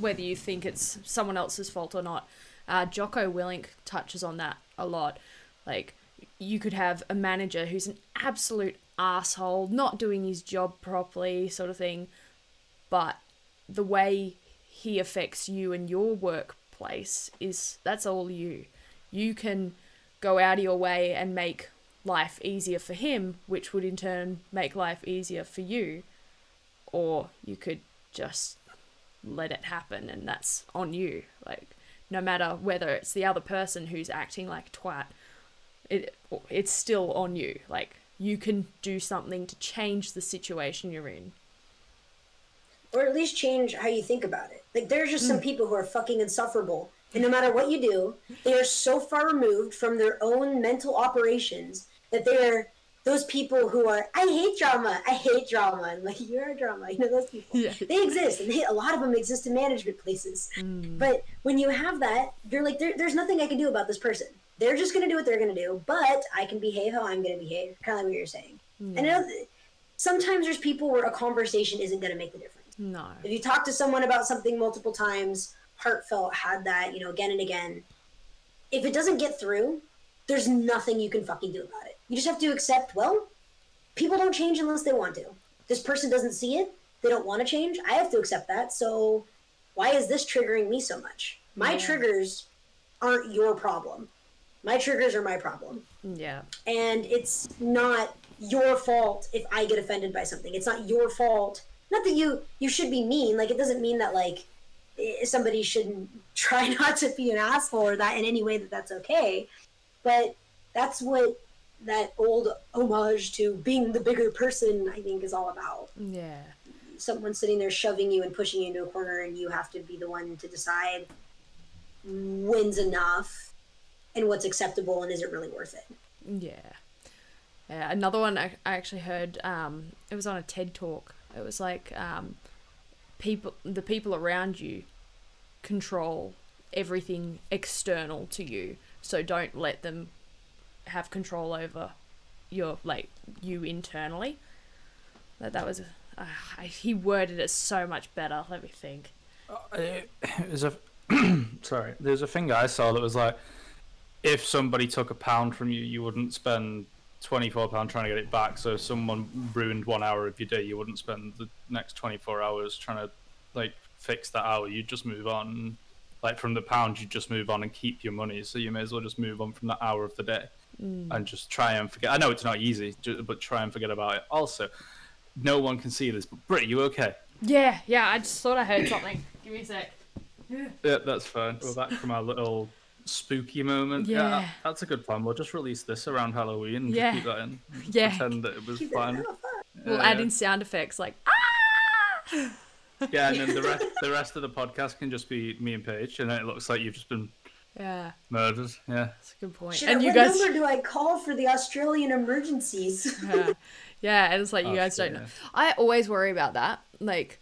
whether you think it's someone else's fault or not. Uh, Jocko Willink touches on that a lot. Like, you could have a manager who's an absolute asshole, not doing his job properly, sort of thing, but the way he affects you and your workplace is, that's all you. You can go out of your way and make life easier for him, which would in turn make life easier for you, or you could just let it happen, and that's on you. Like, no matter whether it's the other person who's acting like a twat, it it's still on you. Like, you can do something to change the situation you're in. Or at least change how you think about it. Like, there's just mm. some people who are fucking insufferable. And no matter what you do, they are so far removed from their own mental operations that they are those people who are, I hate drama, I hate drama. And like, you're a drama. You know, those people. Yeah. They exist. And they, a lot of them exist in management places. Mm. But when you have that, you're like, there, there's nothing I can do about this person. They're just going to do what they're going to do, but I can behave how I'm going to behave. Kind of like what you're saying. Yeah. And it, sometimes there's people where a conversation isn't going to make the difference. No. If you talk to someone about something multiple times, heartfelt, had that, you know, again and again, if it doesn't get through, there's nothing you can fucking do about it. You just have to accept, well, people don't change unless they want to. This person doesn't see it. They don't want to change. I have to accept that. So why is this triggering me so much? My yeah. triggers aren't your problem. My triggers are my problem. Yeah. And it's not your fault if I get offended by something. It's not your fault. Not that you, you should be mean. Like, it doesn't mean that, like, somebody shouldn't try not to be an asshole or that in any way that that's okay. But that's what that old homage to being the bigger person, I think, is all about. Yeah. Someone sitting there shoving you and pushing you into a corner, and you have to be the one to decide when's enough and what's acceptable and is it really worth it. Yeah. Yeah. Another one I, I actually heard, um, it was on a TED Talk. It was like, um, people, the people around you control everything external to you, so don't let them have control over your, like, you internally. That that was uh, he worded it so much better. Let me think. Uh, it, it was a sorry. There's a thing I saw that was like, if somebody took a pound from you, you wouldn't spend twenty-four pounds trying to get it back. So if someone ruined one hour of your day, you wouldn't spend the next twenty-four hours trying to, like, fix that hour. You'd just move on. Like, from the pound, you just move on and keep your money. So you may as well just move on from that hour of the day mm. and just try and forget. I know it's not easy, but try and forget about it. Also, no one can see this, but Britt, are you okay? Yeah, yeah, I just thought I heard something. Give me a sec. Yeah, that's fine. We're back from our little spooky moment. Yeah. Yeah, that's a good plan. We'll just release this around Halloween and yeah. keep that in. Yeah. Pretend that it was keep fun. It we'll yeah, add yeah. in sound effects like ah. Yeah, and then the rest the rest of the podcast can just be me and Paige, and then it looks like you've just been Yeah. Murders. Yeah. That's a good point. Should, and you what guys... number do I call for the Australian emergencies? Yeah. Yeah, and it's like, oh, you guys shit, don't know. Yeah. I always worry about that. Like,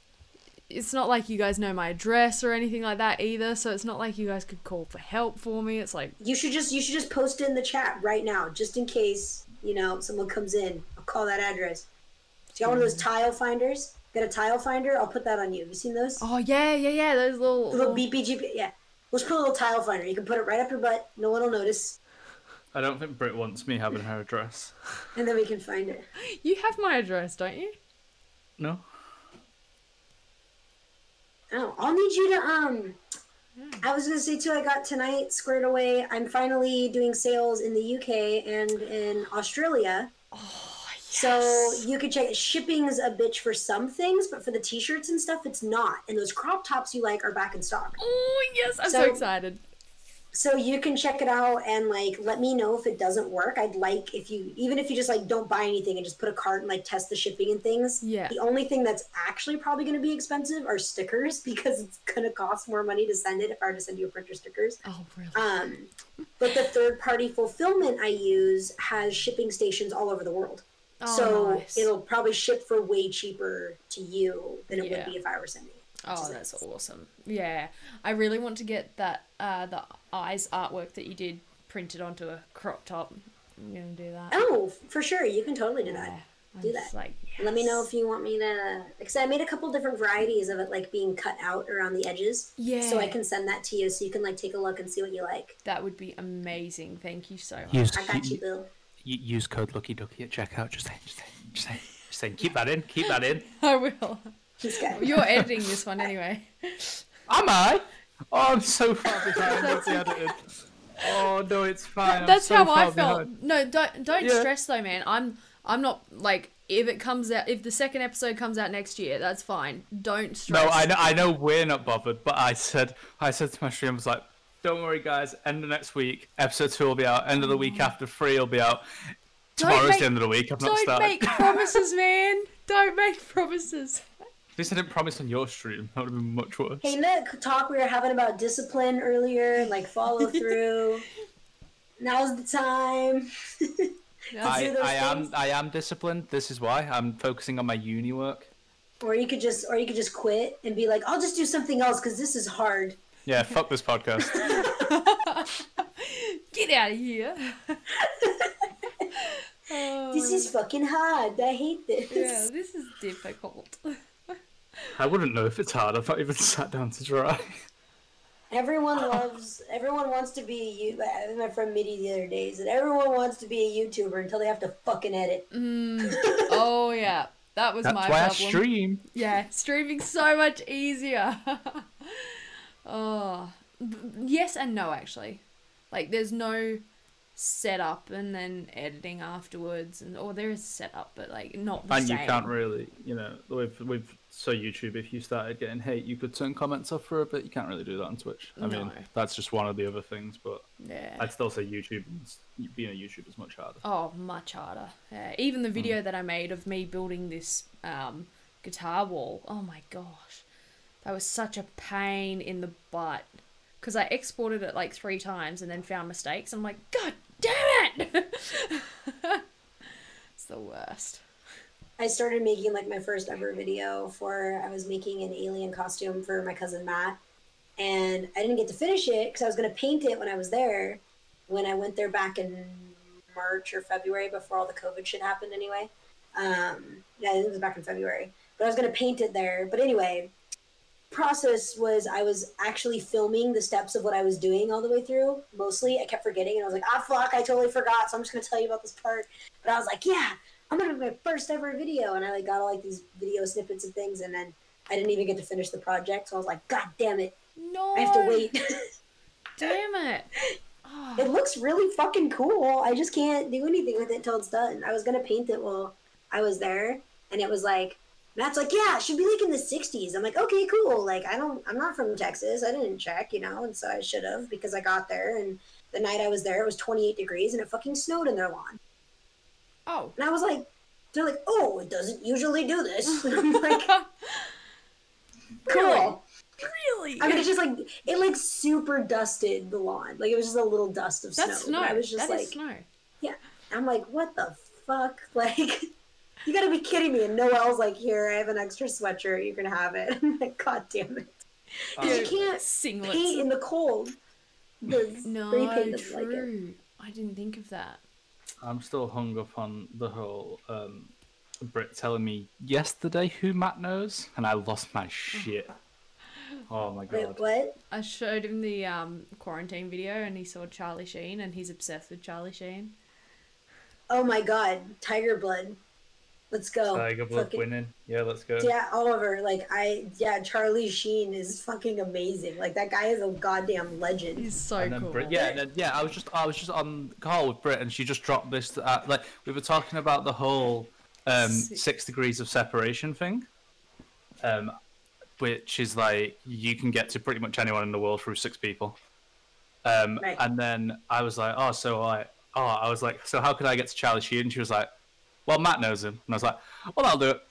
it's not like you guys know my address or anything like that either, so it's not like you guys could call for help for me. It's like, you should just you should just post it in the chat right now, just in case, you know, someone comes in. I'll call that address. Do you got one of those tile finders? Got a tile finder? I'll put that on you. You seen those? Oh yeah, yeah, yeah. Those little the little B P G P. Yeah. We'll just put a little tile finder. You can put it right up your butt. No one will notice. I don't think Britt wants me having her address. And then we can find it. You have my address, don't you? No. Oh, I'll need you to, um, yeah. I was going to say too, I got tonight squared away. I'm finally doing sales in the U K and in Australia. Oh, yes. So you could check it. Shipping's a bitch for some things, but for the t-shirts and stuff, it's not. And those crop tops you like are back in stock. Oh, yes. I'm so, so excited. So you can check it out and like, let me know if it doesn't work. I'd like if you, even if you just like don't buy anything and just put a cart and like test the shipping and things. Yeah. The only thing that's actually probably going to be expensive are stickers, because it's going to cost more money to send it if I were to send you a printer stickers. Oh, really? Um, but the third party fulfillment I use has shipping stations all over the world. Oh, so nice. It'll probably ship for way cheaper to you than it yeah. would be if I were sending it. Oh, that's awesome. Yeah. I really want to get that, uh, the eyes artwork that you did printed onto a crop top. I'm going to do that. Oh, for sure. You can totally do yeah. that. I'm do that. Like, yes. Let me know if you want me to, because I made a couple different varieties of it, like being cut out around the edges. Yeah. So I can send that to you so you can like take a look and see what you like. That would be amazing. Thank you so much. Use, I got you, Bill. Use code Lucky Ducky at checkout. Just saying, just saying, just saying, just saying, keep that in, keep that in. I will. You're editing this one anyway. Am I? Oh, I'm so far behind. That's edited. Oh no, it's fine. I'm That's so how far I felt. Behind. No, don't don't yeah. stress though, man. I'm I'm not like. If it comes out, if the second episode comes out next year, that's fine. Don't stress. No, I know, I know we're not bothered, but I said I said to my stream, I was like, don't worry, guys. End of next week, episode two will be out. End of the week after three will be out. Tomorrow's make, the end of the week. I've not started. Don't make promises, man. Don't make promises. At least I didn't promise on your stream. That would have been much worse. Hey, that talk we were having about discipline earlier and like follow through. Now's the time. I, I am I am disciplined. This is why I'm focusing on my uni work. Or you could just or you could just quit and be like, I'll just do something else because this is hard. Yeah, fuck this podcast. Get out of here. Oh. This is fucking hard. I hate this. Yeah, this is difficult. I wouldn't know if it's hard. I've not even sat down to try. Everyone loves, everyone wants to be a YouTuber. My friend Mitty the other day said everyone wants to be a YouTuber until they have to fucking edit. Mm. Oh, yeah. That was That's my problem. That's why I stream. Yeah, streaming's so much easier. Oh, yes and no, actually. Like, there's no setup and then editing afterwards. and Or there is setup, but, like, not the and same. And you can't really, you know, we've... we've So YouTube, if you started getting hate, you could turn comments off for a bit. You can't really do that on Twitch. I no. mean, that's just one of the other things, but yeah. I'd still say YouTube, being a YouTuber is much harder. Oh, much harder. Yeah. Even the video mm. that I made of me building this um, guitar wall, oh my gosh. That was such a pain in the butt. Because I exported it like three times and then found mistakes. I'm like, God damn it! It's the worst. I started making like my first ever video for, I was making an alien costume for my cousin Matt, and I didn't get to finish it because I was going to paint it when I was there, when I went there back in March or February before all the COVID shit happened anyway. Um, yeah, it was back in February, but I was going to paint it there. But anyway, process was I was actually filming the steps of what I was doing all the way through. Mostly I kept forgetting and I was like, ah, fuck, I totally forgot. So I'm just going to tell you about this part. But I was like, yeah. I'm gonna do my first ever video, and I like got all like these video snippets and things, and then I didn't even get to finish the project, so I was like, God damn it. No, I have to wait. Damn it. Oh. It looks really fucking cool. I just can't do anything with it until it's done. I was gonna paint it while I was there, and it was like Matt's like, yeah, it should be like in the sixties. I'm like, okay, cool. Like I don't I'm not from Texas. I didn't check, you know, and so I should have, because I got there and the night I was there it was twenty-eight degrees and it fucking snowed in their lawn. Oh. And I was like, they're like, oh, it doesn't usually do this. And I'm like, cool. Really? Really? I mean, it's just like, it like super dusted the lawn. Like it was just a little dust of That's snow. That's snow. I was just that like, is snow. Yeah. I'm like, what the fuck? Like, you gotta be kidding me. And Noelle's like, here, I have an extra sweatshirt. You can have it. I'm like, God damn it. Um, you can't singlets. paint in the cold. No, true. Like it. I didn't think of that. I'm still hung up on the whole um, Brit telling me yesterday who Matt knows, and I lost my shit. Oh my god! Wait, what? I showed him the um, quarantine video, and he saw Charlie Sheen, and he's obsessed with Charlie Sheen. Oh my god! Tiger Blood, let's go! Tiger Blood fucking... winning, yeah, let's go. Yeah, Oliver, like I, yeah, Charlie Sheen is fucking amazing. Like that guy is a goddamn legend. He's so and then cool. Brit, yeah, and then, yeah. I was just, I was just on the call with Brit, and she just dropped this. Uh, like we were talking about the whole. Um, six. six degrees of separation thing, um, which is like you can get to pretty much anyone in the world through six people. Um, right. And then I was like, oh, so I, oh, I was like, so how could I get to Charlie Sheen? And she was like, well, Matt knows him. And I was like, well, I'll do it.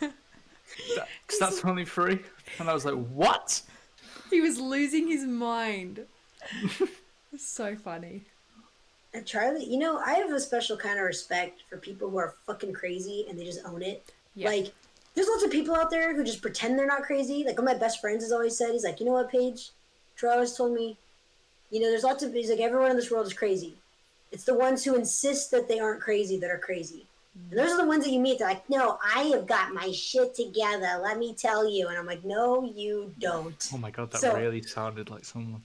Because that's only three. And I was like, what? He was losing his mind. It's so funny. And Charlie, you know, I have a special kind of respect for people who are fucking crazy and they just own it. Yeah. Like, there's lots of people out there who just pretend they're not crazy. Like, one of my best friends has always said, he's like, you know what, Paige? Troy always told me, you know, there's lots of, he's like, everyone in this world is crazy. It's the ones who insist that they aren't crazy that are crazy. Mm-hmm. And those are the ones that you meet. They're like, no, I have got my shit together. Let me tell you. And I'm like, no, you don't. Oh my God, that so, really sounded like someone.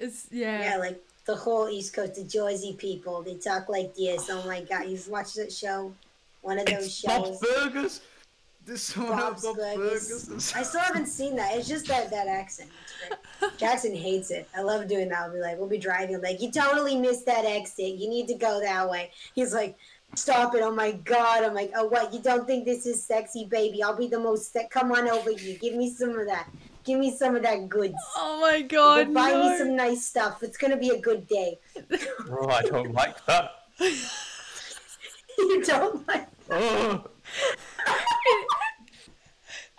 It's, yeah. Yeah, like. The whole East Coast, the Jersey people, they talk like this. Oh my God, you've watched that show? One of those it's shows. Bob's Burgers? This Bob's, Bob's Burgers. Burgers. I still haven't seen that. It's just that, that accent. Jackson hates it. I love doing that. I'll be like, we'll be driving. I'm like, you totally missed that exit. You need to go that way. He's like, stop it. Oh my God. I'm like, oh what? You don't think this is sexy, baby? I'll be the most sexy. Come on over here. Give me some of that. Give me some of that goods. Oh my God, buy no. me some nice stuff. It's going to be a good day. Oh, I don't like that. You don't like that? Oh. It,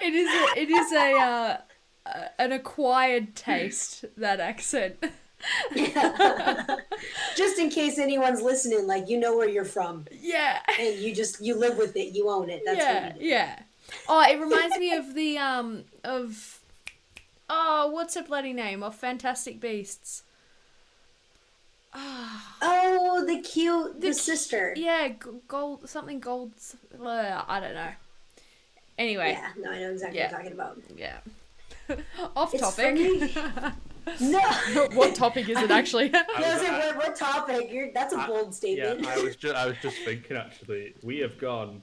it is a, it is a, uh, a, an acquired taste, that accent. Yeah. Just in case anyone's listening, like, you know where you're from. Yeah. And you just, you live with it. You own it. That's yeah, what you do. Yeah. Oh, it reminds me of the, um, of... Oh, what's her bloody name? Of Fantastic Beasts. Oh, oh the cute, the, the sister. Yeah, gold, something gold, blah, I don't know. Anyway. Yeah, no, I know exactly yeah. what you're talking about. Yeah. Off it's topic. No. What topic is it actually? No, I was like, what, what topic? You're, that's a I, bold statement. Yeah, I was, just, I was just thinking actually, we have gone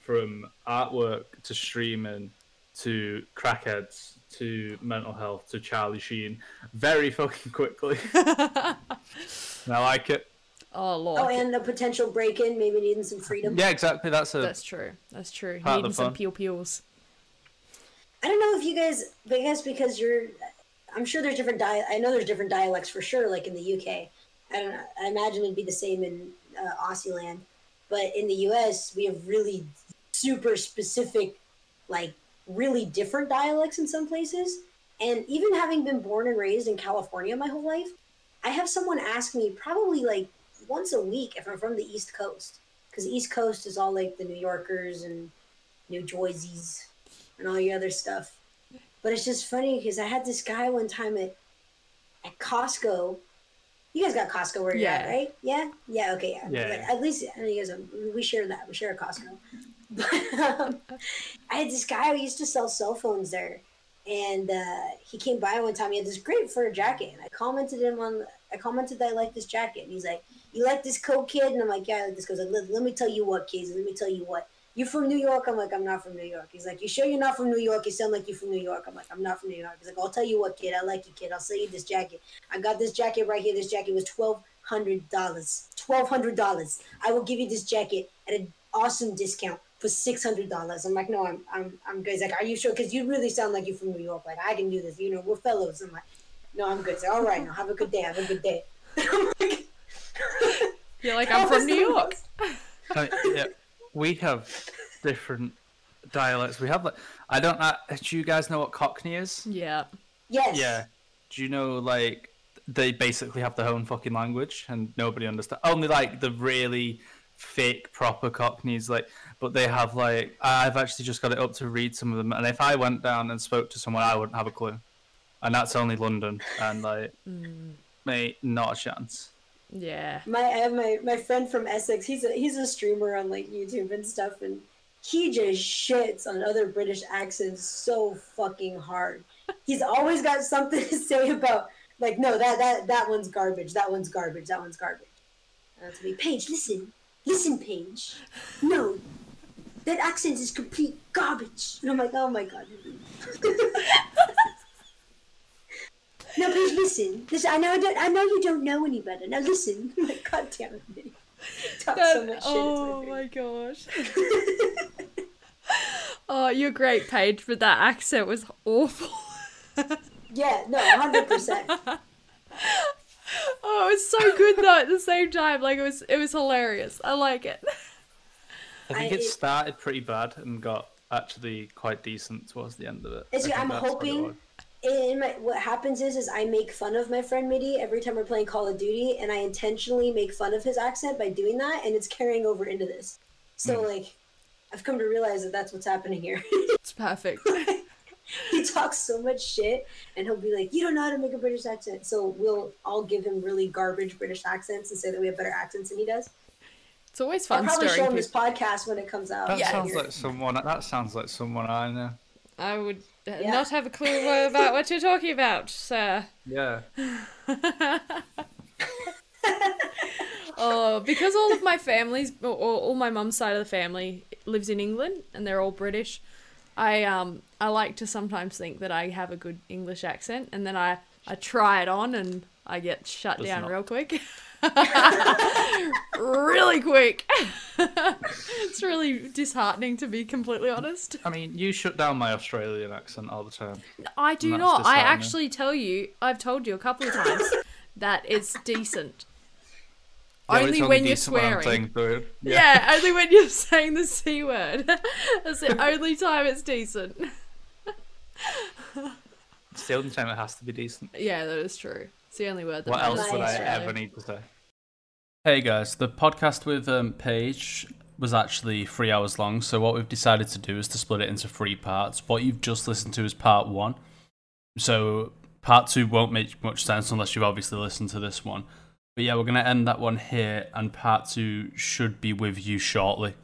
from artwork to streaming to crackheads to mental health to Charlie Sheen very fucking quickly. I like it. Oh Lord. Oh, and a potential break-in, maybe needing some freedom. Yeah, exactly. That's a. That's true. That's true. Needing some peel peels. I don't know if you guys, I guess because you're, I'm sure there's different dial. I know there's different dialects for sure. Like in the U K, I don't know. I imagine it'd be the same in uh, Aussie land, but in the U S we have really super specific, like. Really different dialects in some places. And even having been born and raised in California my whole life, I have someone ask me probably like once a week if I'm from the East Coast, because the East Coast is all like the New Yorkers and New Joysies and all your other stuff. But it's just funny because I had this guy one time at at Costco. You guys got Costco where you're yeah. at, right? Yeah? Yeah, okay, yeah. yeah. At least I know you guys are, we share that. We share a Costco. But um, I had this guy who used to sell cell phones there, and uh, he came by one time. He had this great fur jacket, and I commented him on. I commented that I like this jacket, and he's like, "You like this coat, kid?" And I'm like, "Yeah, I like this coat." He's like, "Let me tell you what, kids. Let me tell you what. You're from New York?" I'm like, "I'm not from New York." He's like, "You sure you're not from New York? You sound like you're from New York." I'm like, "I'm not from New York." He's like, "I'll tell you what, kid. I like you, kid. I'll sell you this jacket. I got this jacket right here. This jacket was twelve hundred dollars. Twelve hundred dollars. I will give you this jacket at an awesome discount." For six hundred dollars. I'm like, no, I'm, I'm, I'm good. He's like, are you sure? Because you really sound like you're from New York. Like, I can do this. You know, we're fellows. I'm like, no, I'm good. He's like, all right, now have a good day. Have a good day. You're like, I'm from New York. I mean, yeah, we have different dialects. We have like, I don't know. Do you guys know what Cockney is? Yeah. Yes. Yeah. Do you know, like, they basically have their own fucking language and nobody understands. Only, like, the really fake, proper Cockneys, like, but they have, like, I've actually just got it up to read some of them. And if I went down and spoke to someone, I wouldn't have a clue. And that's only London. And, like, mm. mate, not a chance. Yeah. My I have my, my friend from Essex, he's a, he's a streamer on, like, YouTube and stuff, and he just shits on other British accents so fucking hard. He's always got something to say about, like, no, that that that one's garbage, that one's garbage, that one's garbage. And that's me, Paige, listen. Listen, Paige. No. That accent is complete garbage. And I'm like, oh my god. No, Paige, listen. Listen, I know I don't I know you don't know any better. Now listen. I'm like, god damn it, Paige. Talk that, so much shit. Oh my, my gosh. Oh, you're great, Paige, but that accent was awful. Yeah, no, one hundred percent. Oh, it was so good though at the same time. Like, it was it was hilarious. I like it. I think I, it started pretty bad and got actually quite decent towards the end of it. It's, I'm hoping in my, what happens is is I make fun of my friend Mitty every time we're playing Call of Duty, and I intentionally make fun of his accent by doing that, and it's carrying over into this. So mm. like, I've come to realize that that's what's happening here. It's perfect. He talks so much shit, and he'll be like, you don't know how to make a British accent. So we'll all give him really garbage British accents and say that we have better accents than he does. It's always fun. I'll probably show him people. This podcast when it comes out. That yeah, sounds like someone that sounds like someone I know. I would yeah. not have a clue about what you're talking about, sir. Yeah. Oh, because all of my family's or all my mum's side of the family lives in England and they're all British. I um I like to sometimes think that I have a good English accent, and then I, I try it on and I get shut That's down not... real quick. Really quick. It's really disheartening, to be completely honest. I mean, you shut down my Australian accent all the time. I do not. I actually tell you, I've told you a couple of times that it's decent. Yeah, only, only when you're swearing. Saying, yeah. yeah, only when you're saying the C word. That's the only time it's decent. It's the only time it has to be decent. Yeah, that is true. It's the only word that What else would I true. ever need to say? Hey guys, the podcast with um, Paige was actually three hours long, so what we've decided to do is to split it into three parts. What you've just listened to is part one. So part two won't make much sense unless you've obviously listened to this one. But yeah, we're going to end that one here, and part two should be with you shortly.